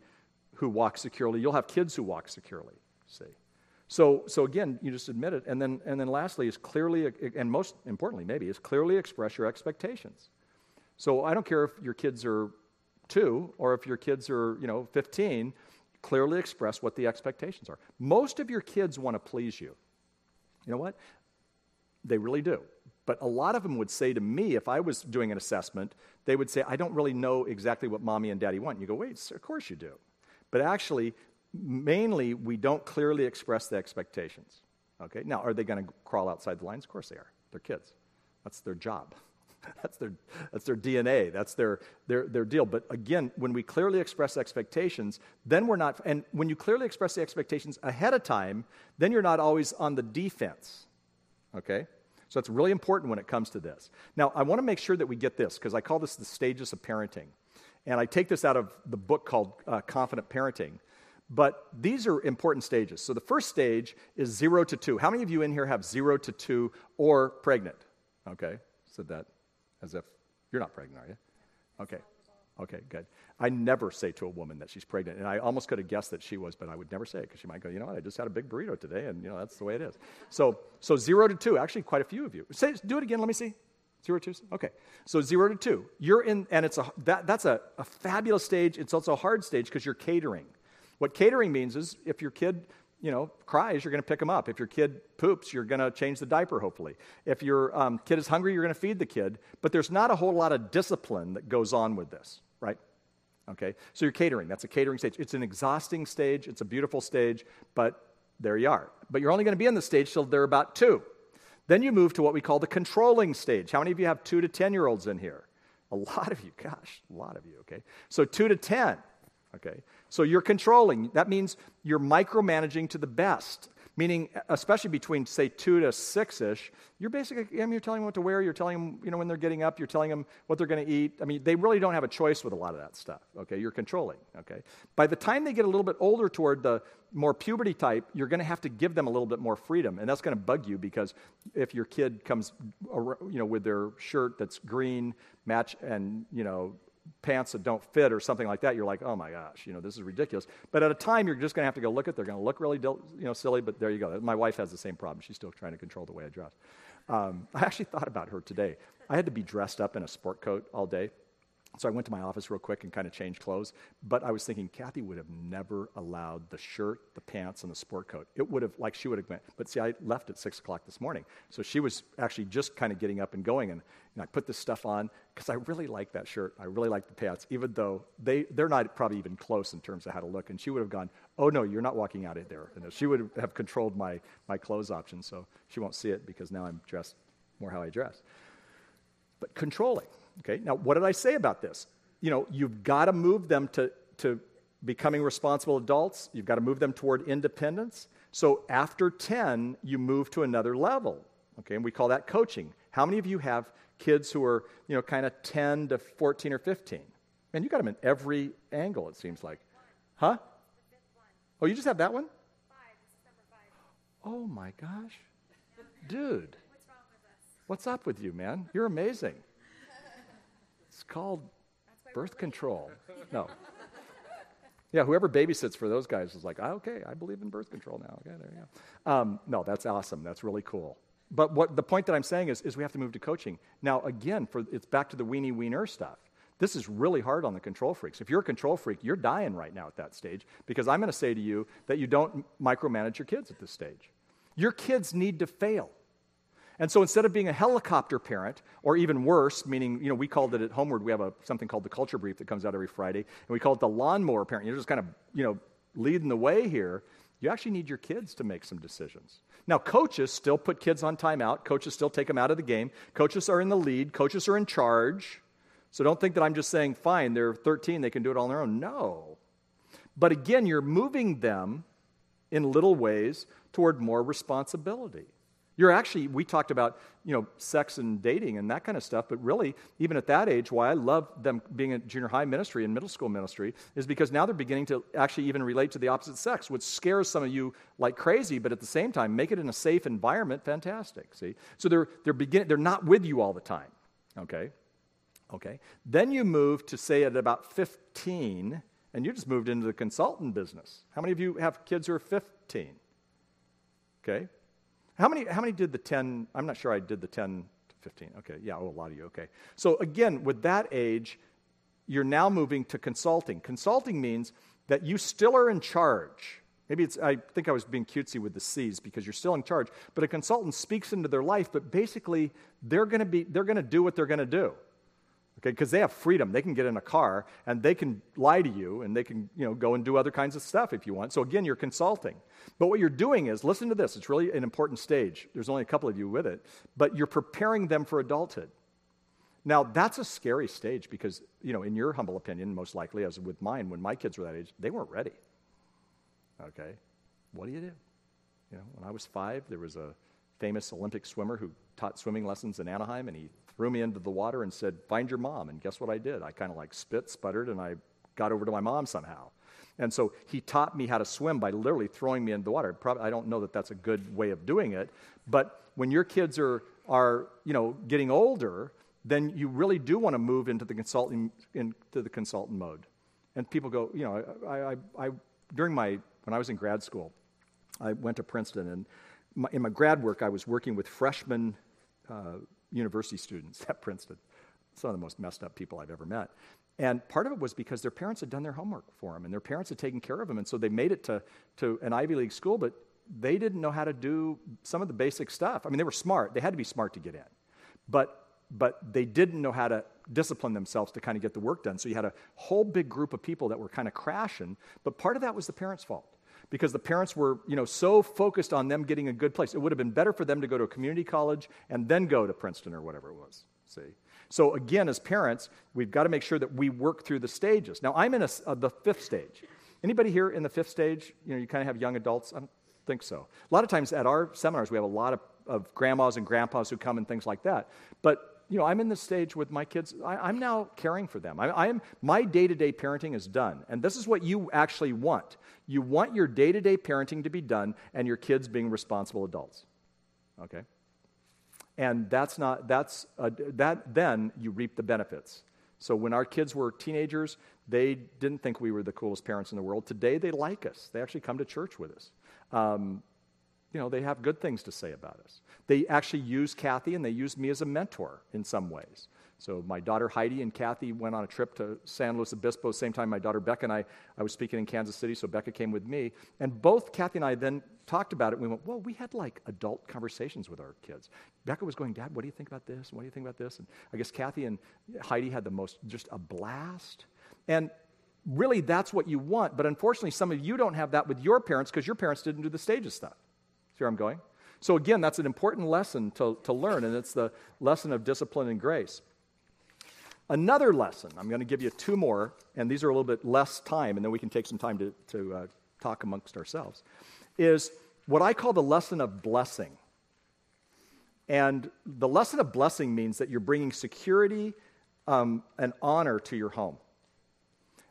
who walks securely, you'll have kids who walk securely, see? So, so again, you just admit it, and then, and then lastly is clearly, and most importantly maybe, is clearly express your expectations. So I don't care if your kids are two or if your kids are, you know, fifteen, clearly express what the expectations are. Most of your kids want to please you. You know what? They really do. But a lot of them would say to me, if I was doing an assessment, they would say, I don't really know exactly what mommy and daddy want. And you go, wait, sir, of course you do. But actually, mainly, we don't clearly express the expectations, okay? Now, are they going to crawl outside the lines? Of course they are. They're kids. That's their job. that's their that's their D N A. That's their, their, their deal. But again, when we clearly express expectations, then we're not, and when you clearly express the expectations ahead of time, then you're not always on the defense, okay? So that's really important when it comes to this. Now, I want to make sure that we get this, because I call this the stages of parenting. And I take this out of the book called uh, Confident Parenting. But these are important stages. So the first stage is zero to two. How many of you in here have zero to two or pregnant? Okay, said that as if you're not pregnant, are you? Okay, okay, good. I never say to a woman that she's pregnant, and I almost could have guessed that she was, but I would never say it because she might go, you know what, I just had a big burrito today, and you know that's the way it is. So, so zero to two. Actually, quite a few of you. Say, do it again. Let me see. Zero to two? Okay. So zero to two. You're in, and it's a that that's a, a fabulous stage. It's also a hard stage because you're catering. What catering means is if your kid, you know, cries, you're going to pick them up. If your kid poops, you're going to change the diaper, hopefully. If your um, kid is hungry, you're going to feed the kid. But there's not a whole lot of discipline that goes on with this, right? Okay? So you're catering. That's a catering stage. It's an exhausting stage. It's a beautiful stage. But there you are. But you're only going to be in this stage till they're about two. Then you move to what we call the controlling stage. How many of you have two to ten-year-olds in here? A lot of you. Gosh, a lot of you, okay? So two to ten. Okay, so you're controlling. That means you're micromanaging to the best, meaning especially between, say, two to six-ish, you're basically, I mean, you're telling them what to wear, you're telling them, you know, when they're getting up, you're telling them what they're going to eat. I mean, they really don't have a choice with a lot of that stuff, okay? You're controlling, okay? By the time they get a little bit older toward the more puberty type, you're going to have to give them a little bit more freedom, and that's going to bug you because if your kid comes, you know, with their shirt that's green, match, and, you know, pants that don't fit or something like that, you're like, oh my gosh, you know, this is ridiculous. But at a time, you're just going to have to go look at, they're going to look really, you know, silly, but there you go. My wife has the same problem. She's still trying to control the way I dress. Um, I actually thought about her today. I had to be dressed up in a sport coat all day. So I went to my office real quick and kind of changed clothes. But I was thinking, Kathy would have never allowed the shirt, the pants, and the sport coat. It would have, like she would have went. But see, I left at six o'clock this morning. So she was actually just kind of getting up and going. And, and I put this stuff on because I really like that shirt. I really like the pants, even though they, they're not probably even close in terms of how to look. And she would have gone, oh, no, you're not walking out of there. And she would have controlled my, my clothes options. So she won't see it because now I'm dressed more how I dress. But controlling. Okay, now what did I say about this? You know, you've got to move them to, to becoming responsible adults. You've got to move them toward independence. So after ten, you move to another level, okay, and we call that coaching. How many of you have kids who are, you know, kind of ten to fourteen or fifteen? Man, you got them in every angle, it seems like. Huh? Oh, you just have that one? Oh, my gosh. Dude. What's up with you, man? You're amazing. It's called birth control. No. Yeah, whoever babysits for those guys is like, ah, okay, I believe in birth control now. Okay, there you go. Um, no, that's awesome. That's really cool. But what the point that I'm saying is, is we have to move to coaching. Now, again, for it's back to the weenie wiener stuff. This is really hard on the control freaks. If you're a control freak, you're dying right now at that stage because I'm going to say to you that you don't micromanage your kids at this stage. Your kids need to fail. And so instead of being a helicopter parent, or even worse, meaning, you know, we called it at Homeward, we have a, something called the Culture Brief that comes out every Friday, and we call it the Lawnmower Parent. You're just kind of, you know, leading the way here. You actually need your kids to make some decisions. Now, coaches still put kids on timeout. Coaches still take them out of the game. Coaches are in the lead. Coaches are in charge. So don't think that I'm just saying, fine, they're thirteen, they can do it all on their own. No. But again, you're moving them in little ways toward more responsibility. You're actually, we talked about, you know, sex and dating and that kind of stuff, but really, even at that age, why I love them being in junior high ministry and middle school ministry is because now they're beginning to actually even relate to the opposite sex, which scares some of you like crazy, but at the same time, make it in a safe environment, fantastic, see? So they're they're begin, they're not with you all the time, okay? Okay. Then you move to, say, at about fifteen, and you just moved into the consultant business. How many of you have kids who are fifteen? Okay. How many, how many did the ten? I'm not sure I did the ten to fifteen. Okay, yeah, oh, a lot of you, okay. So again, with that age, you're now moving to consulting. Consulting means that you still are in charge. Maybe it's, I think I was being cutesy with the C's because you're still in charge, but a consultant speaks into their life, but basically they're gonna be, they're gonna do what they're gonna do. Okay, because they have freedom. They can get in a car, and they can lie to you, and they can, you know, go and do other kinds of stuff if you want. So again, you're consulting. But what you're doing is, listen to this. It's really an important stage. There's only a couple of you with it. But you're preparing them for adulthood. Now, that's a scary stage because, you know, in your humble opinion, most likely, as with mine, when my kids were that age, they weren't ready. Okay? What do you do? You know, when I was five, there was a famous Olympic swimmer who taught swimming lessons in Anaheim, and he threw me into the water and said, find your mom. And guess what I did? I kind of like spit, sputtered, and I got over to my mom somehow. And so he taught me how to swim by literally throwing me into the water. Probably, I don't know that that's a good way of doing it, but when your kids are, are you know, getting older, then you really do want to move into the consulting, into the consultant mode. And people go, you know, I, I, I during my, when I was in grad school, I went to Princeton, and my, in my grad work, I was working with freshmen uh university students at Princeton, some of the most messed up people I've ever met. And part of it was because their parents had done their homework for them, and their parents had taken care of them, and so they made it to, to an Ivy League school, but they didn't know how to do some of the basic stuff. I mean, they were smart. They had to be smart to get in, but but they didn't know how to discipline themselves to kind of get the work done. So you had a whole big group of people that were kind of crashing, but part of that was the parents' fault. Because the parents were, you know, so focused on them getting a good place. It would have been better for them to go to a community college and then go to Princeton or whatever it was, see? So again, as parents, we've got to make sure that we work through the stages. Now, I'm in a, uh, the fifth stage. Anybody here in the fifth stage? You know, you kind of have young adults? I don't think so. A lot of times at our seminars, we have a lot of, of grandmas and grandpas who come and things like that. But, you know, I'm in this stage with my kids. I, I'm now caring for them. I, I'm, my day-to-day parenting is done, and this is what you actually want. You want your day-to-day parenting to be done and your kids being responsible adults, okay? And that's not, that's, a, that then you reap the benefits. So when our kids were teenagers, they didn't think we were the coolest parents in the world. Today, they like us. They actually come to church with us. Um, you know, they have good things to say about us. They actually use Kathy and they use me as a mentor in some ways. So my daughter Heidi and Kathy went on a trip to San Luis Obispo, same time my daughter Becca and I, I was speaking in Kansas City, so Becca came with me. And both Kathy and I then talked about it. We went, well, we had like adult conversations with our kids. Becca was going, Dad, what do you think about this? What do you think about this? And I guess Kathy and Heidi had the most, just a blast. And really that's what you want. But unfortunately, some of you don't have that with your parents because your parents didn't do the stages stuff. See where I'm going? So again, that's an important lesson to, to learn, and it's the lesson of discipline and grace. Another lesson, I'm going to give you two more, and these are a little bit less time, and then we can take some time to, to uh, talk amongst ourselves, is what I call the lesson of blessing. And the lesson of blessing means that you're bringing security um, and honor to your home.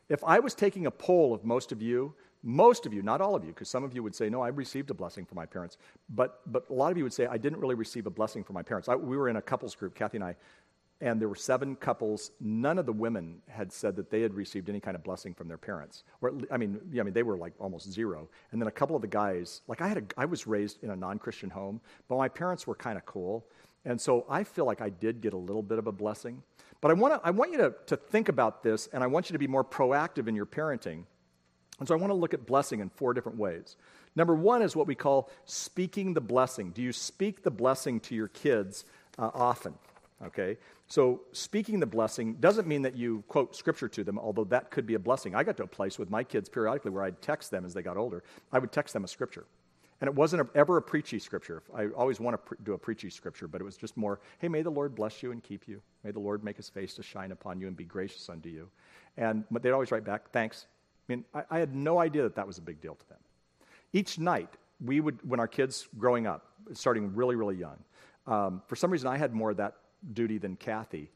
If I was taking a poll of most of you, most of you, not all of you, because some of you would say, no, I received a blessing from my parents, but, but a lot of you would say, I didn't really receive a blessing from my parents. I, we were in a couples group, Kathy and I, and there were seven couples. None of the women had said that they had received any kind of blessing from their parents. Or I mean, yeah, I mean, they were like almost zero. And then a couple of the guys, like I had, a, I was raised in a non-Christian home, but my parents were kind of cool, and so I feel like I did get a little bit of a blessing. But I want to, I want you to to think about this, and I want you to be more proactive in your parenting. And so I want to look at blessing in four different ways. Number one is what we call speaking the blessing. Do you speak the blessing to your kids uh, often? Okay, so speaking the blessing doesn't mean that you quote scripture to them, although that could be a blessing. I got to a place with my kids periodically where I'd text them as they got older. I would text them a scripture, and it wasn't a, ever a preachy scripture. I always want to pre- do a preachy scripture, but it was just more, hey, may the Lord bless you and keep you. May the Lord make his face to shine upon you and be gracious unto you. And but they'd always write back, thanks. I mean, I, I had no idea that that was a big deal to them. Each night, we would, when our kids growing up, starting really, really young. Um, for some reason, I had more of that duty than Kathy.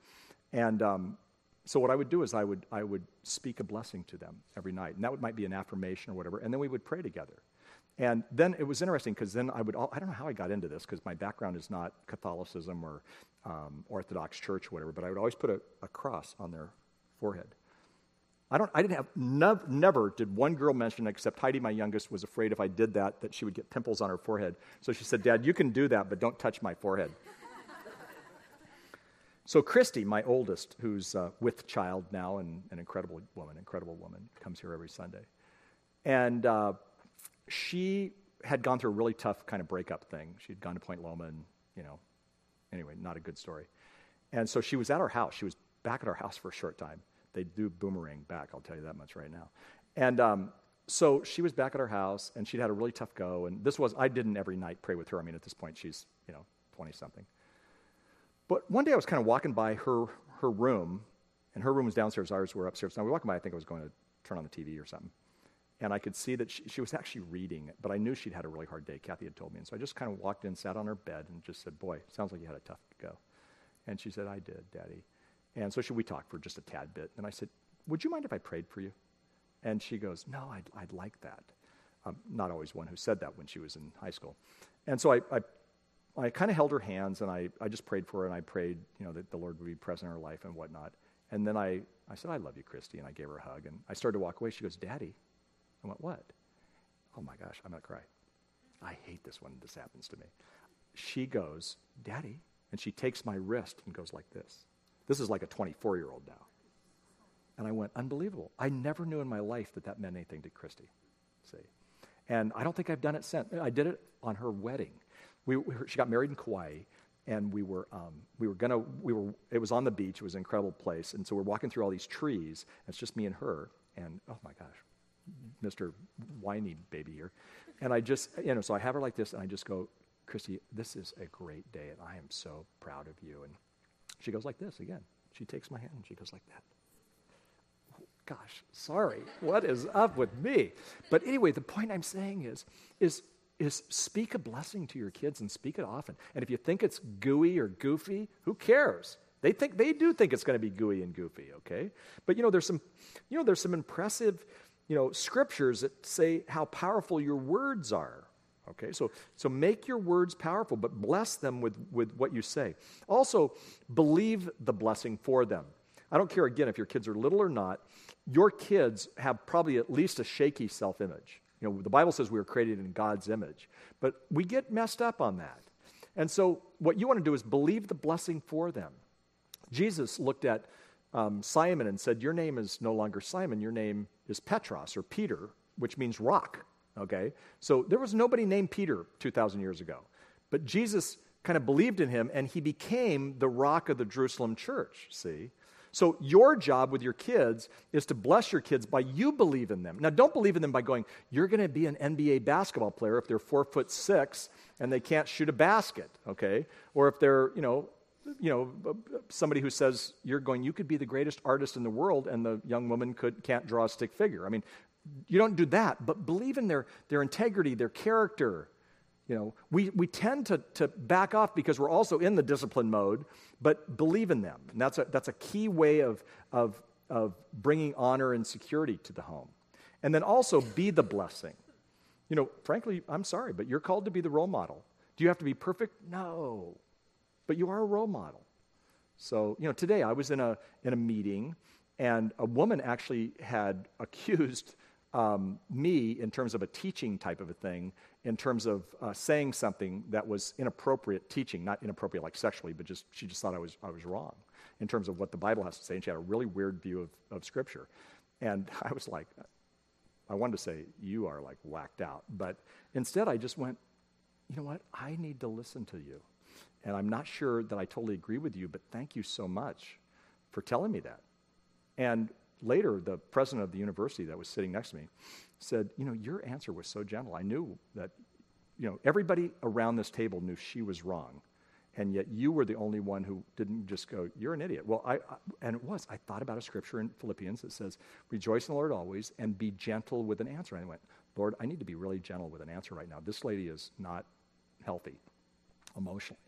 And um, so what I would do is I would I would speak a blessing to them every night. And that would, might be an affirmation or whatever. And then we would pray together. And then it was interesting because then I would, all, I don't know how I got into this because my background is not Catholicism or um, Orthodox Church or whatever, but I would always put a, a cross on their forehead. I don't. I didn't have, nev- never did one girl mention, except Heidi, my youngest, was afraid if I did that, that she would get pimples on her forehead. So she said, Dad, you can do that, but don't touch my forehead. So Christy, my oldest, who's uh, with child now, and an incredible woman, incredible woman, comes here every Sunday. And uh, she had gone through a really tough kind of breakup thing. She'd gone to Point Loma and, you know, anyway, not a good story. And so she was at our house. She was back at our house for a short time. They do boomerang back, I'll tell you that much right now. And um, so she was back at her house, and she'd had a really tough go. And this was, I didn't every night pray with her. I mean, at this point, she's, you know, twenty-something. But one day I was kind of walking by her her room, and her room was downstairs, ours were upstairs. Now, we walked by, I think I was going to turn on the T V or something. And I could see that she, she was actually reading it, but I knew she'd had a really hard day, Kathy had told me. And so I just kind of walked in, sat on her bed, and just said, boy, sounds like you had a tough go. And she said, I did, Daddy. And so she, we talked for just a tad bit. And I said, would you mind if I prayed for you? And she goes, no, I'd, I'd like that. Um, not always one who said that when she was in high school. And so I I, I kind of held her hands, and I, I just prayed for her, and I prayed, you know, that the Lord would be present in her life and whatnot. And then I, I said, I love you, Christy, and I gave her a hug. And I started to walk away. She goes, Daddy. I went, what? Oh, my gosh, I'm going to cry. I hate this when this happens to me. She goes, Daddy, and she takes my wrist and goes like this. This is like a twenty-four-year-old now. And I went, unbelievable. I never knew in my life that that meant anything to Christy. See? And I don't think I've done it since. I did it on her wedding. We, we she got married in Kauai, and we were um, we were gonna we were it was on the beach. It was an incredible place, and so we're walking through all these trees. And it's just me and her, and oh my gosh, Mister Whiny Baby here. And I just you know so I have her like this, and I just go, Christy, this is a great day, and I am so proud of you. And she goes like this again. She takes my hand and she goes like that. Oh, gosh, sorry. What is up with me? But anyway, the point I'm saying is, is, is speak a blessing to your kids and speak it often. And if you think it's gooey or goofy, who cares? They think they do think it's going to be gooey and goofy, okay? But you know, there's some, you know, there's some impressive, you know, scriptures that say how powerful your words are. Okay, so so make your words powerful, but bless them with, with what you say. Also, believe the blessing for them. I don't care, again, if your kids are little or not. Your kids have probably at least a shaky self-image. You know, the Bible says we were created in God's image, but we get messed up on that. And so what you want to do is believe the blessing for them. Jesus looked at um, Simon and said, your name is no longer Simon, your name is Petros, or Peter, which means rock. Okay, so there was nobody named Peter two thousand years ago, but Jesus kind of believed in him, and he became the rock of the Jerusalem church, see? So your job with your kids is to bless your kids by you believe in them. Now, don't believe in them by going, you're going to be an N B A basketball player if they're four foot six and they can't shoot a basket, okay? Or if they're, you know, you know, somebody who says you're going, you could be the greatest artist in the world, and the young woman could can't draw a stick figure. I mean, you don't do that, but believe in their, their integrity, their character. You know, we, we tend to, to back off because we're also in the discipline mode, but believe in them. And that's a, that's a key way of, of, of bringing honor and security to the home. And then also be the blessing. You know, frankly, I'm sorry, but you're called to be the role model. Do you have to be perfect? No, but you are a role model. So, you know, today I was in a in a meeting, and a woman actually had accused Um, me in terms of a teaching type of a thing, in terms of uh, saying something that was inappropriate teaching, not inappropriate like sexually, but just she just thought I was I was wrong in terms of what the Bible has to say, and she had a really weird view of, of Scripture. And I was like, I wanted to say, you are like whacked out. But instead I just went, you know what, I need to listen to you. And I'm not sure that I totally agree with you, but thank you so much for telling me that. And later, the president of the university that was sitting next to me said, you know, your answer was so gentle. I knew that, you know, everybody around this table knew she was wrong, and yet you were the only one who didn't just go, you're an idiot. Well, I, I and it was. I thought about a scripture in Philippians that says, rejoice in the Lord always, and be gentle with an answer. And I went, Lord, I need to be really gentle with an answer right now. This lady is not healthy. emotionally.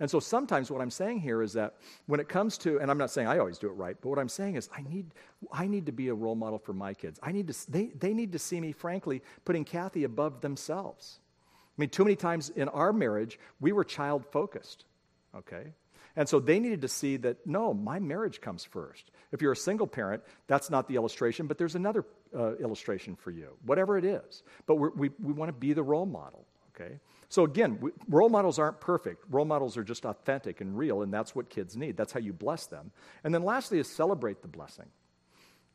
And so sometimes what I'm saying here is that when it comes to, and I'm not saying I always do it right, but what I'm saying is I need I need to be a role model for my kids. I need to they they need to see me, frankly, putting Kathy above themselves. I mean, too many times in our marriage, we were child-focused, okay? And so they needed to see that, no, my marriage comes first. If you're a single parent, that's not the illustration, but there's another uh, illustration for you, whatever it is. But we're, we we want to be the role model, okay? So again, we, role models aren't perfect. Role models are just authentic and real, and that's what kids need. That's how you bless them. And then lastly is celebrate the blessing.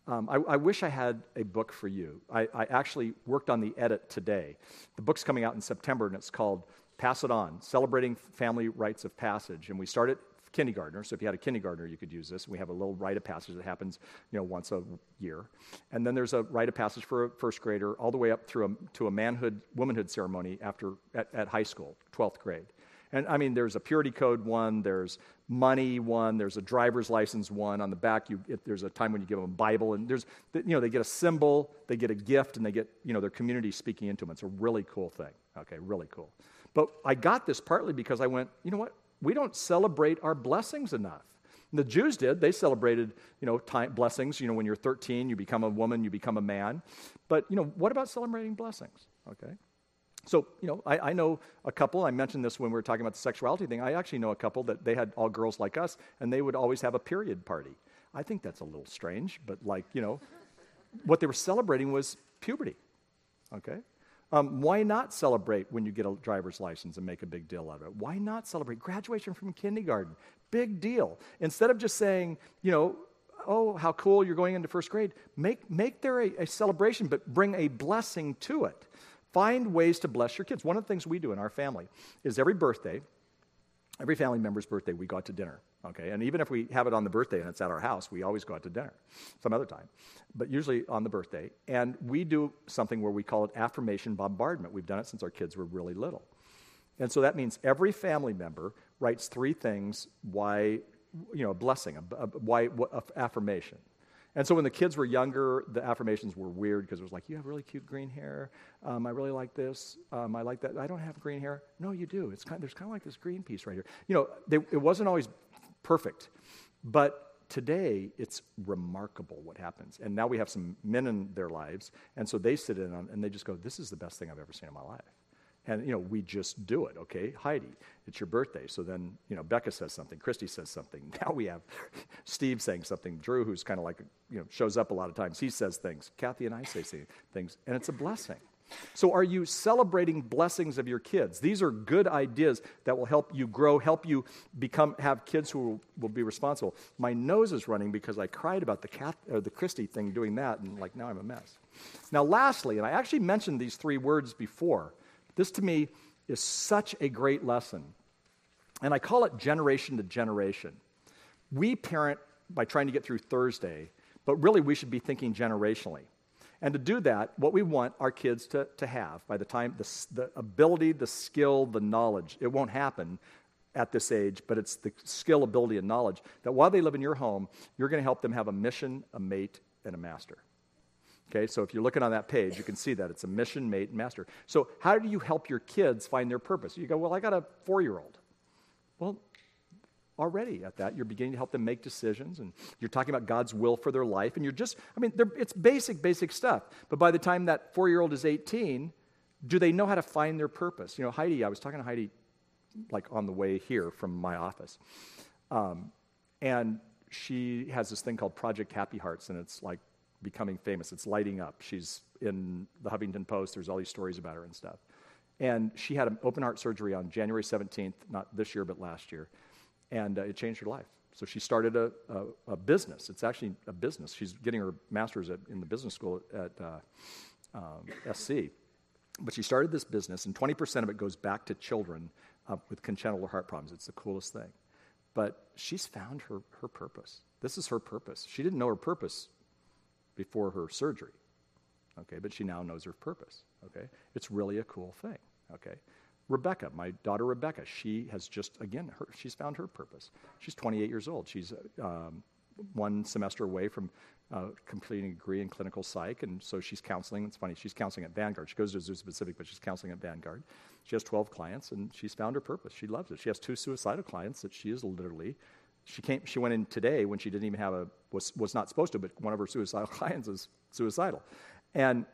Um, I, I wish I had a book for you. I, I actually worked on the edit today. The book's coming out in September, and it's called Pass It On: Celebrating Family Rites of Passage. And we started kindergartner, so if you had a kindergartner, you could use this. We have a little rite of passage that happens, you know, once a year. And then there's a rite of passage for a first grader all the way up through a, to a manhood, womanhood ceremony after at, at high school, twelfth grade. And I mean, there's a purity code one, there's money one, there's a driver's license one. On the back, you, it, there's a time when you give them a Bible, and there's, you know, they get a symbol, they get a gift, and they get, you know, their community speaking into them. It's a really cool thing. Okay, really cool. But I got this partly because I went, you know what? We don't celebrate our blessings enough. And the Jews did. They celebrated, you know, time, blessings. You know, when you're thirteen, you become a woman, you become a man. But, you know, what about celebrating blessings? Okay. So, you know, I, I know a couple, I mentioned this when we were talking about the sexuality thing, I actually know a couple that they had all girls like us, and they would always have a period party. I think that's a little strange, but like, you know, what they were celebrating was puberty, okay? Um, why not celebrate when you get a driver's license and make a big deal out of it? Why not celebrate graduation from kindergarten? Big deal. Instead of just saying, you know, oh, how cool, you're going into first grade, make, make there a, a celebration, but bring a blessing to it. Find ways to bless your kids. One of the things we do in our family is every birthday, every family member's birthday, we go out to dinner, okay? And even if we have it on the birthday and it's at our house, we always go out to dinner some other time, but usually on the birthday. And we do something where we call it affirmation bombardment. We've done it since our kids were really little. And so that means every family member writes three things why, you know, a blessing, a, a, why what, a affirmation. And so when the kids were younger, the affirmations were weird because it was like, you have really cute green hair. Um, I really like this. Um, I like that. I don't have green hair. No, you do. It's kind of, there's kind of like this green piece right here. You know, they, it wasn't always perfect. But today, it's remarkable what happens. And now we have some men in their lives. And so they sit in on, and they just go, this is the best thing I've ever seen in my life. And, you know, we just do it, okay? Heidi, it's your birthday. So then, you know, Becca says something. Christy says something. Now we have Steve saying something. Drew, who's kind of like, you know, shows up a lot of times. He says things. Kathy and I say things. And it's a blessing. So are you celebrating blessings of your kids? These are good ideas that will help you grow, help you become, have kids who will, will be responsible. My nose is running because I cried about the Kath, or the Christy thing doing that. And, like, now I'm a mess. Now, lastly, and I actually mentioned these three words before. This, to me, is such a great lesson. And I call it generation to generation. We parent by trying to get through Thursday, but really we should be thinking generationally. And to do that, what we want our kids to, to have by the time, the, the ability, the skill, the knowledge, it won't happen at this age, but it's the skill, ability, and knowledge that while they live in your home, you're going to help them have a mission, a mate, and a master. Okay, so if you're looking on that page, you can see that. It's a mission, mate, and master. So how do you help your kids find their purpose? You go, well, I got a four-year-old. Well, already at that, you're beginning to help them make decisions, and you're talking about God's will for their life, and you're just, I mean, it's basic, basic stuff. But by the time that four-year-old is eighteen, do they know how to find their purpose? You know, Heidi, I was talking to Heidi, like, on the way here from my office, um, and she has this thing called Project Happy Hearts, and it's like, becoming famous. It's lighting up. She's in the Huffington Post. There's all these stories about her and stuff. And she had an open heart surgery on January seventeenth, not this year, but last year. And uh, it changed her life. So she started a, a, a business. It's actually a business. She's getting her master's at, in the business school at uh, um, S C. But she started this business, and twenty percent of it goes back to children uh, with congenital heart problems. It's the coolest thing. But she's found her, her purpose. This is her purpose. She didn't know her purpose before her surgery, okay, but she now knows her purpose, okay? It's really a cool thing, okay? Rebecca, my daughter Rebecca, she has just, again, her, she's found her purpose. She's twenty-eight years old. She's um, one semester away from uh, completing a degree in clinical psych, and so she's counseling. It's funny, she's counseling at Vanguard. She goes to Azusa Pacific, but she's counseling at Vanguard. She has twelve clients, and she's found her purpose. She loves it. She has two suicidal clients that she is literally... She came. She went in today when she didn't even have a, was was not supposed to, but one of her suicidal clients is suicidal. And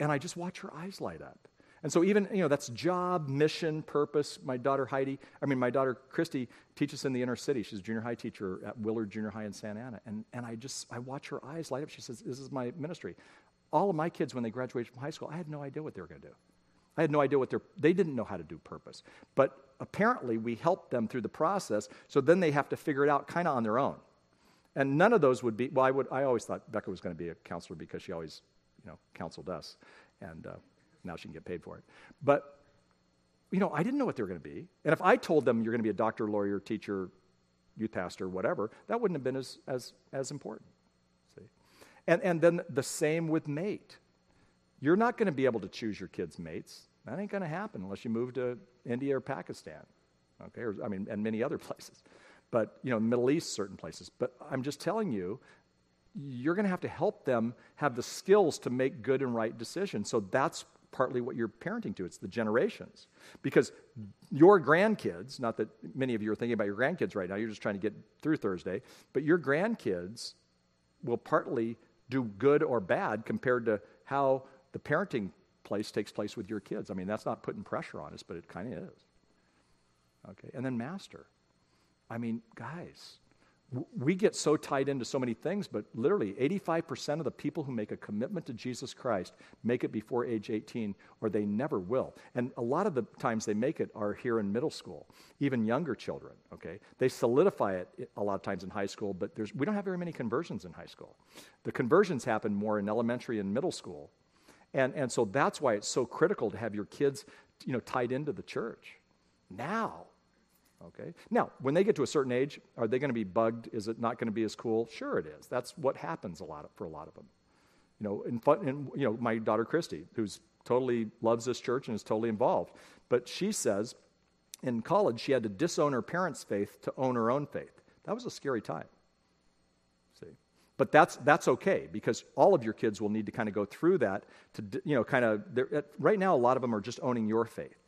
and I just watch her eyes light up. And so even, you know, that's job, mission, purpose. My daughter Heidi, I mean, my daughter Christy teaches in the inner city. She's a junior high teacher at Willard Junior High in Santa Ana. And and I just, I watch her eyes light up. She says, this is my ministry. All of my kids, when they graduated from high school, I had no idea what they were going to do. I had no idea what their, they didn't know how to do purpose. But apparently we helped them through the process, so then they have to figure it out kind of on their own. And none of those would be, well, I would, I always thought Becca was going to be a counselor because she always, you know, counseled us. And uh, now she can get paid for it. But, you know, I didn't know what they were going to be. And if I told them you're going to be a doctor, lawyer, teacher, youth pastor, whatever, that wouldn't have been as as, as important. See? And, and then the same with mate. You're not going to be able to choose your kids' mates. That ain't going to happen unless you move to India or Pakistan, okay? Or, I mean, and many other places. But, you know, Middle East, certain places. But I'm just telling you, you're going to have to help them have the skills to make good and right decisions. So that's partly what you're parenting to. It's the generations. Because your grandkids, not that many of you are thinking about your grandkids right now, you're just trying to get through Thursday, but your grandkids will partly do good or bad compared to how the parenting place takes place with your kids. I mean, that's not putting pressure on us, but it kind of is. Okay, and then master. I mean, guys, w- we get so tied into so many things, but literally eighty-five percent of the people who make a commitment to Jesus Christ make it before age eighteen, or they never will. And a lot of the times they make it are here in middle school, even younger children, okay? They solidify it a lot of times in high school, but there's we don't have very many conversions in high school. The conversions happen more in elementary and middle school. And and so that's why it's so critical to have your kids, you know, tied into the church now, okay? Now, when they get to a certain age, are they going to be bugged? Is it not going to be as cool? Sure it is. That's what happens a lot of, for a lot of them. You know, in fun, and, you know, my daughter Christy, who's totally loves this church and is totally involved, but she says in college she had to disown her parents' faith to own her own faith. That was a scary time. But that's that's okay, because all of your kids will need to kind of go through that to, you know, kind of, right now a lot of them are just owning your faith.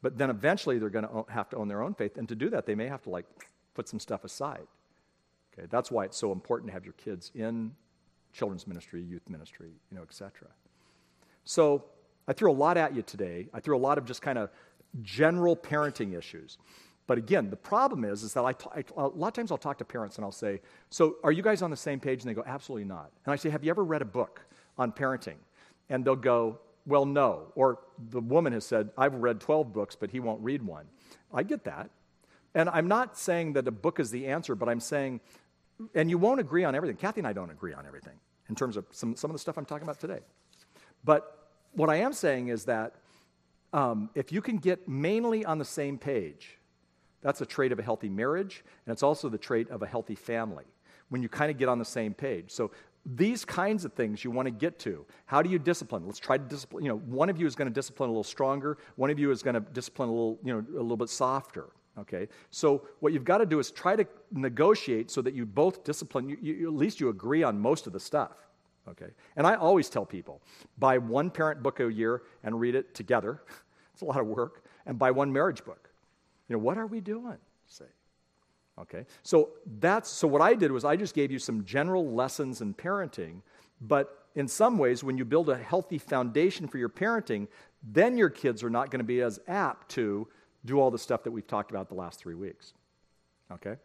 But then eventually they're going to have to own their own faith, and to do that they may have to, like, put some stuff aside. Okay, that's why it's so important to have your kids in children's ministry, youth ministry, you know, et cetera. So I threw a lot at you today. I threw a lot of just kind of general parenting issues. But again, the problem is, is that I, t- I a lot of times I'll talk to parents and I'll say, so are you guys on the same page? And they go, absolutely not. And I say, have you ever read a book on parenting? And they'll go, well, no. Or the woman has said, I've read twelve books, but he won't read one. I get that. And I'm not saying that a book is the answer, but I'm saying, and you won't agree on everything. Kathy and I don't agree on everything in terms of some, some of the stuff I'm talking about today. But what I am saying is that um, if you can get mainly on the same page, that's a trait of a healthy marriage, and it's also the trait of a healthy family, when you kind of get on the same page. So these kinds of things you want to get to. How do you discipline? Let's try to discipline. You know, one of you is going to discipline a little stronger. One of you is going to discipline a little, you know, a little bit softer, okay? So what you've got to do is try to negotiate so that you both discipline. You, you, at least you agree on most of the stuff, okay? And I always tell people, buy one parent book a year and read it together. It's a lot of work. And buy one marriage book. You know, what are we doing? Say, okay. So that's so. What I did was I just gave you some general lessons in parenting. But in some ways, when you build a healthy foundation for your parenting, then your kids are not going to be as apt to do all the stuff that we've talked about the last three weeks. Okay.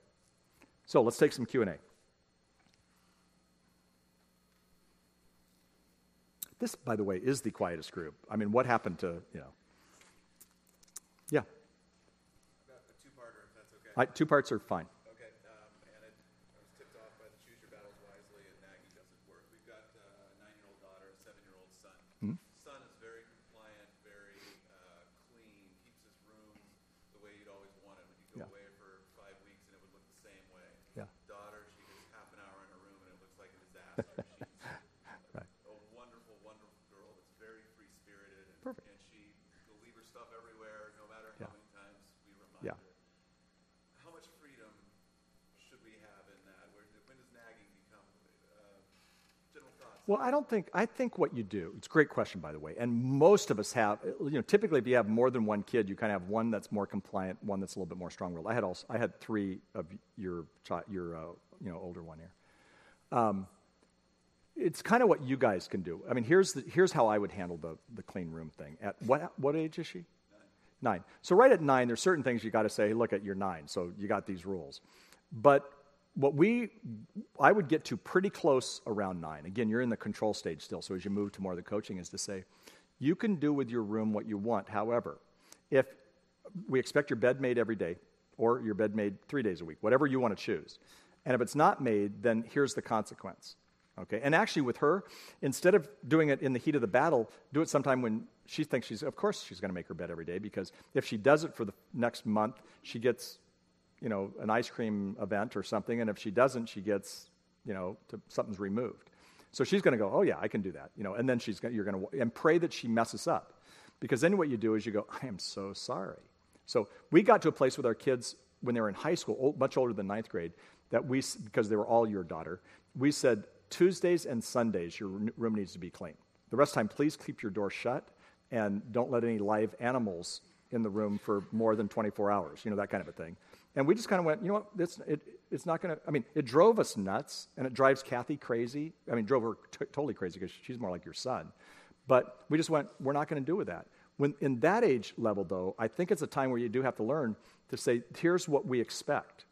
So let's take some Q and A. This, by the way, is the quietest group. I mean, what happened to you know? Yeah. I, two parts are fine. Okay, um, and it, I was tipped off by the Choose Your Battles Wisely, and nagging doesn't work. We've got uh, a nine-year-old daughter, a seven-year-old son. Mm-hmm. Son is very compliant, very uh, clean, keeps his room the way you'd always want it. When you go yeah. away for five weeks, and it would look the same way. Yeah. Daughter, she gets half an hour in her room, and it looks like a disaster. She's right. a wonderful, wonderful girl that's very free-spirited, and, Perfect. and she will leave her stuff everywhere, no matter yeah. how many times we remind yeah. her. Freedom Well, I don't think, I think what you do, it's a great question, by the way, and most of us have, you know, typically if you have more than one kid, you kind of have one that's more compliant, one that's a little bit more strong-willed. I had also, I had three of your, your uh, you know, older one here. Um, it's kind of what you guys can do. I mean, here's the, here's how I would handle the, the clean room thing. At what what age is she? Nine. Nine. So right at nine, there's certain things you got to say, hey, look, at you're nine, so you got these rules. But what we, I would get to pretty close around nine. Again, you're in the control stage still, so as you move to more of the coaching is to say, you can do with your room what you want. However, if we expect your bed made every day or your bed made three days a week, whatever you want to choose. And if it's not made, then here's the consequence. Okay, and actually with her, instead of doing it in the heat of the battle, do it sometime when she thinks she's, of course she's going to make her bed every day, because if she does it for the next month, she gets, you know, an ice cream event or something, and if she doesn't, she gets, you know, to, something's removed. So she's going to go, oh yeah, I can do that, you know, and then she's gonna, you're going to, and pray that she messes up, because then what you do is you go, I am so sorry. So we got to a place with our kids when they were in high school, old, much older than ninth grade, that we, because they were all your daughter, we said, Tuesdays and Sundays, your room needs to be clean. The rest of the time, please keep your door shut and don't let any live animals in the room for more than twenty-four hours, you know, that kind of a thing. And we just kind of went, you know what, it's, it, it's not going to, I mean, it drove us nuts, and it drives Kathy crazy. I mean, drove her t- totally crazy because she's more like your son. But we just went, we're not going to do with that. When in that age level, though, I think it's a time where you do have to learn to say, here's what we expect.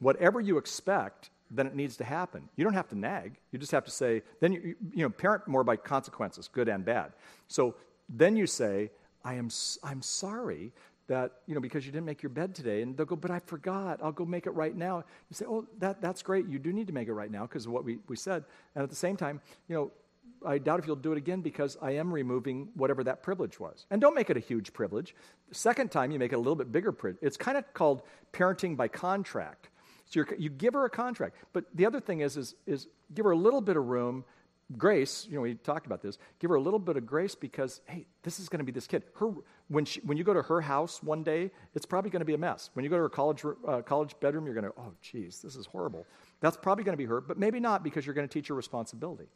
Whatever you expect, then it needs to happen. You don't have to nag. You just have to say, then you, you know, parent more by consequences, good and bad. So then you say, I am, I'm sorry that, you know, because you didn't make your bed today. And they'll go, but I forgot. I'll go make it right now. You say, oh, that, that's great. You do need to make it right now because of what we, we said. And at the same time, you know, I doubt if you'll do it again because I am removing whatever that privilege was. And don't make it a huge privilege. The second time, you make it a little bit bigger. Pri- it's kind of called parenting by contract. So you're, you give her a contract. But the other thing is, is, is give her a little bit of room, grace. You know, we talked about this. Give her a little bit of grace because, hey, this is going to be this kid. Her when she, when you go to her house one day, it's probably going to be a mess. When you go to her college uh, college bedroom, you're going to, oh, geez, this is horrible. That's probably going to be her, but maybe not because you're going to teach her responsibility.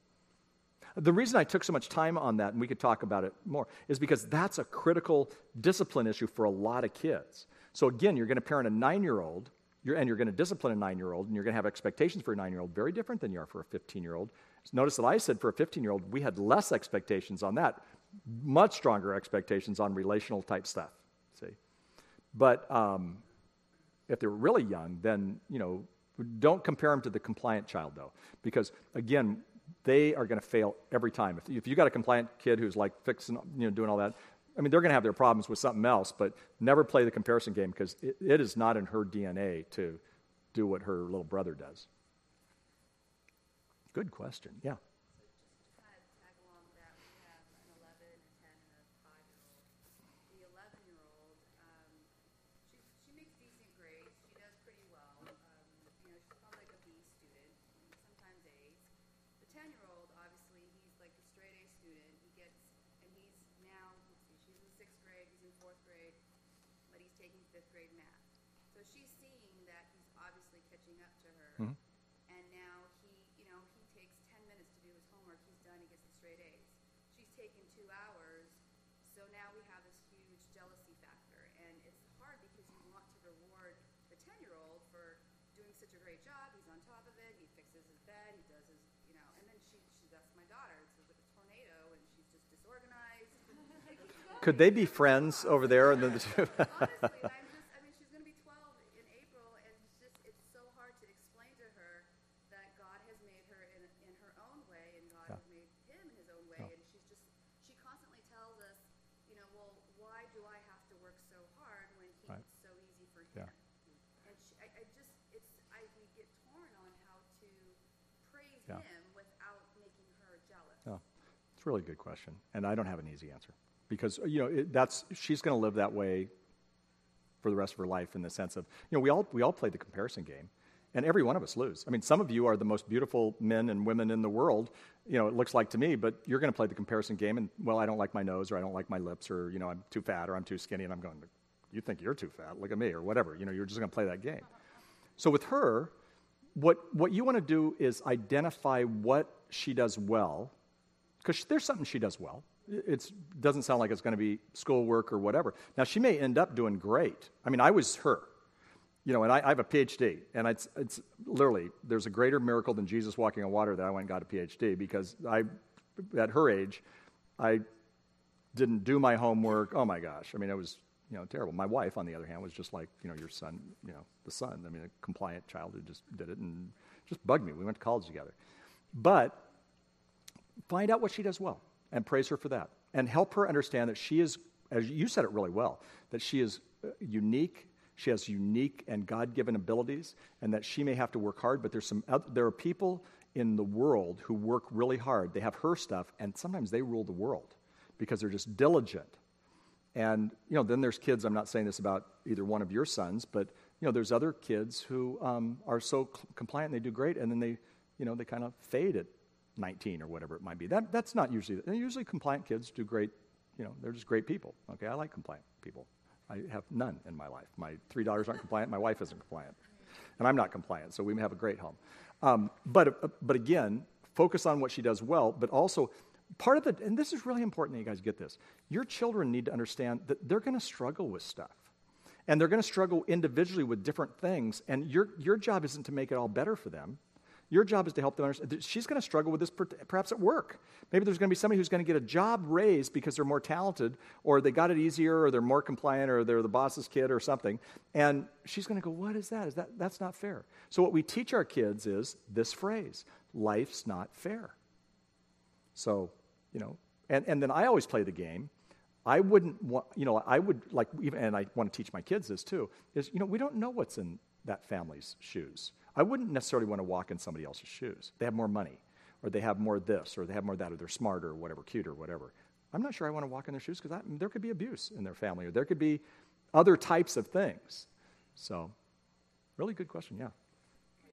The reason I took so much time on that, and we could talk about it more, is because that's a critical discipline issue for a lot of kids. So again, you're going to parent a nine-year-old, you're, and you're going to discipline a nine-year-old, and you're going to have expectations for a nine-year-old very different than you are for a fifteen-year-old. So notice that I said for a fifteen-year-old, we had less expectations on that, much stronger expectations on relational-type stuff. See, but um, if they're really young, then you know, don't compare them to the compliant child, though, because again, they are going to fail every time. If, if you got a compliant kid who's like fixing, you know, doing all that, I mean, they're going to have their problems with something else, but never play the comparison game because it, it is not in her D N A to do what her little brother does. Good question. Yeah. Could they be friends over there? And then the two? Honestly, I'm just, I mean, she's going to be twelve in April, and it's just, it's so hard to explain to her that God has made her in, in her own way, and God yeah. has made him in his own way, yeah. and she's just, she constantly tells us, you know, well, why do I have to work so hard when he's right. so easy for him? Yeah. And she, I, I just, it's, I we get torn on how to praise yeah. him without making her jealous. Yeah. It's a really good question, and I don't have an easy answer. Because, you know, it, that's she's going to live that way for the rest of her life in the sense of, you know, we all we all play the comparison game, and every one of us lose. I mean, some of you are the most beautiful men and women in the world, you know, it looks like to me, but you're going to play the comparison game, and, well, I don't like my nose, or I don't like my lips, or, you know, I'm too fat, or I'm too skinny, and I'm going, you think you're too fat, look at me, or whatever. You know, you're just going to play that game. So with her, what what you want to do is identify what she does well, because there's something she does well. It doesn't sound like it's going to be schoolwork or whatever. Now, she may end up doing great. I mean, I was her. You know, and I, I have a P H D, and it's, it's literally, there's a greater miracle than Jesus walking on water that I went and got a P H D, because I, at her age, I didn't do my homework. Oh, my gosh. I mean, it was, you know, terrible. My wife, on the other hand, was just like, you know, your son, you know, the son. I mean, a compliant child who just did it and just bugged me. We went to college together. But find out what she does well and praise her for that, and help her understand that she is, as you said it really well, that she is unique. She has unique and God-given abilities, and that she may have to work hard, but there's some other, there are people in the world who work really hard. They have her stuff, and sometimes they rule the world because they're just diligent. And, you know, then there's kids, I'm not saying this about either one of your sons, but, you know, there's other kids who um, are so cl- compliant and they do great, and then they, you know, they kind of fade at nineteen or whatever it might be. That That's not usually, and usually compliant kids do great, you know, they're just great people. Okay, I like compliant people. I have none in my life. My three daughters aren't compliant. My wife isn't compliant. And I'm not compliant, so we have a great home. Um, but, but again, focus on what she does well, but also part of the, and this is really important that you guys get this, your children need to understand that they're going to struggle with stuff. And they're going to struggle individually with different things, and your, your job isn't to make it all better for them. Your job is to help them understand. She's going to struggle with this perhaps at work. Maybe there's going to be somebody who's going to get a job raise because they're more talented, or they got it easier, or they're more compliant, or they're the boss's kid or something. And she's going to go, what is that? Is that that's not fair. So what we teach our kids is this phrase, life's not fair. So, you know, and, and then I always play the game. I wouldn't want, you know, I would like, even, and I want to teach my kids this too, is, you know, we don't know what's in that family's shoes. I wouldn't necessarily want to walk in somebody else's shoes. They have more money, or they have more this, or they have more that, or they're smarter, or whatever, cuter, or whatever. I'm not sure I want to walk in their shoes, because there could be abuse in their family, or there could be other types of things. So, really good question, yeah.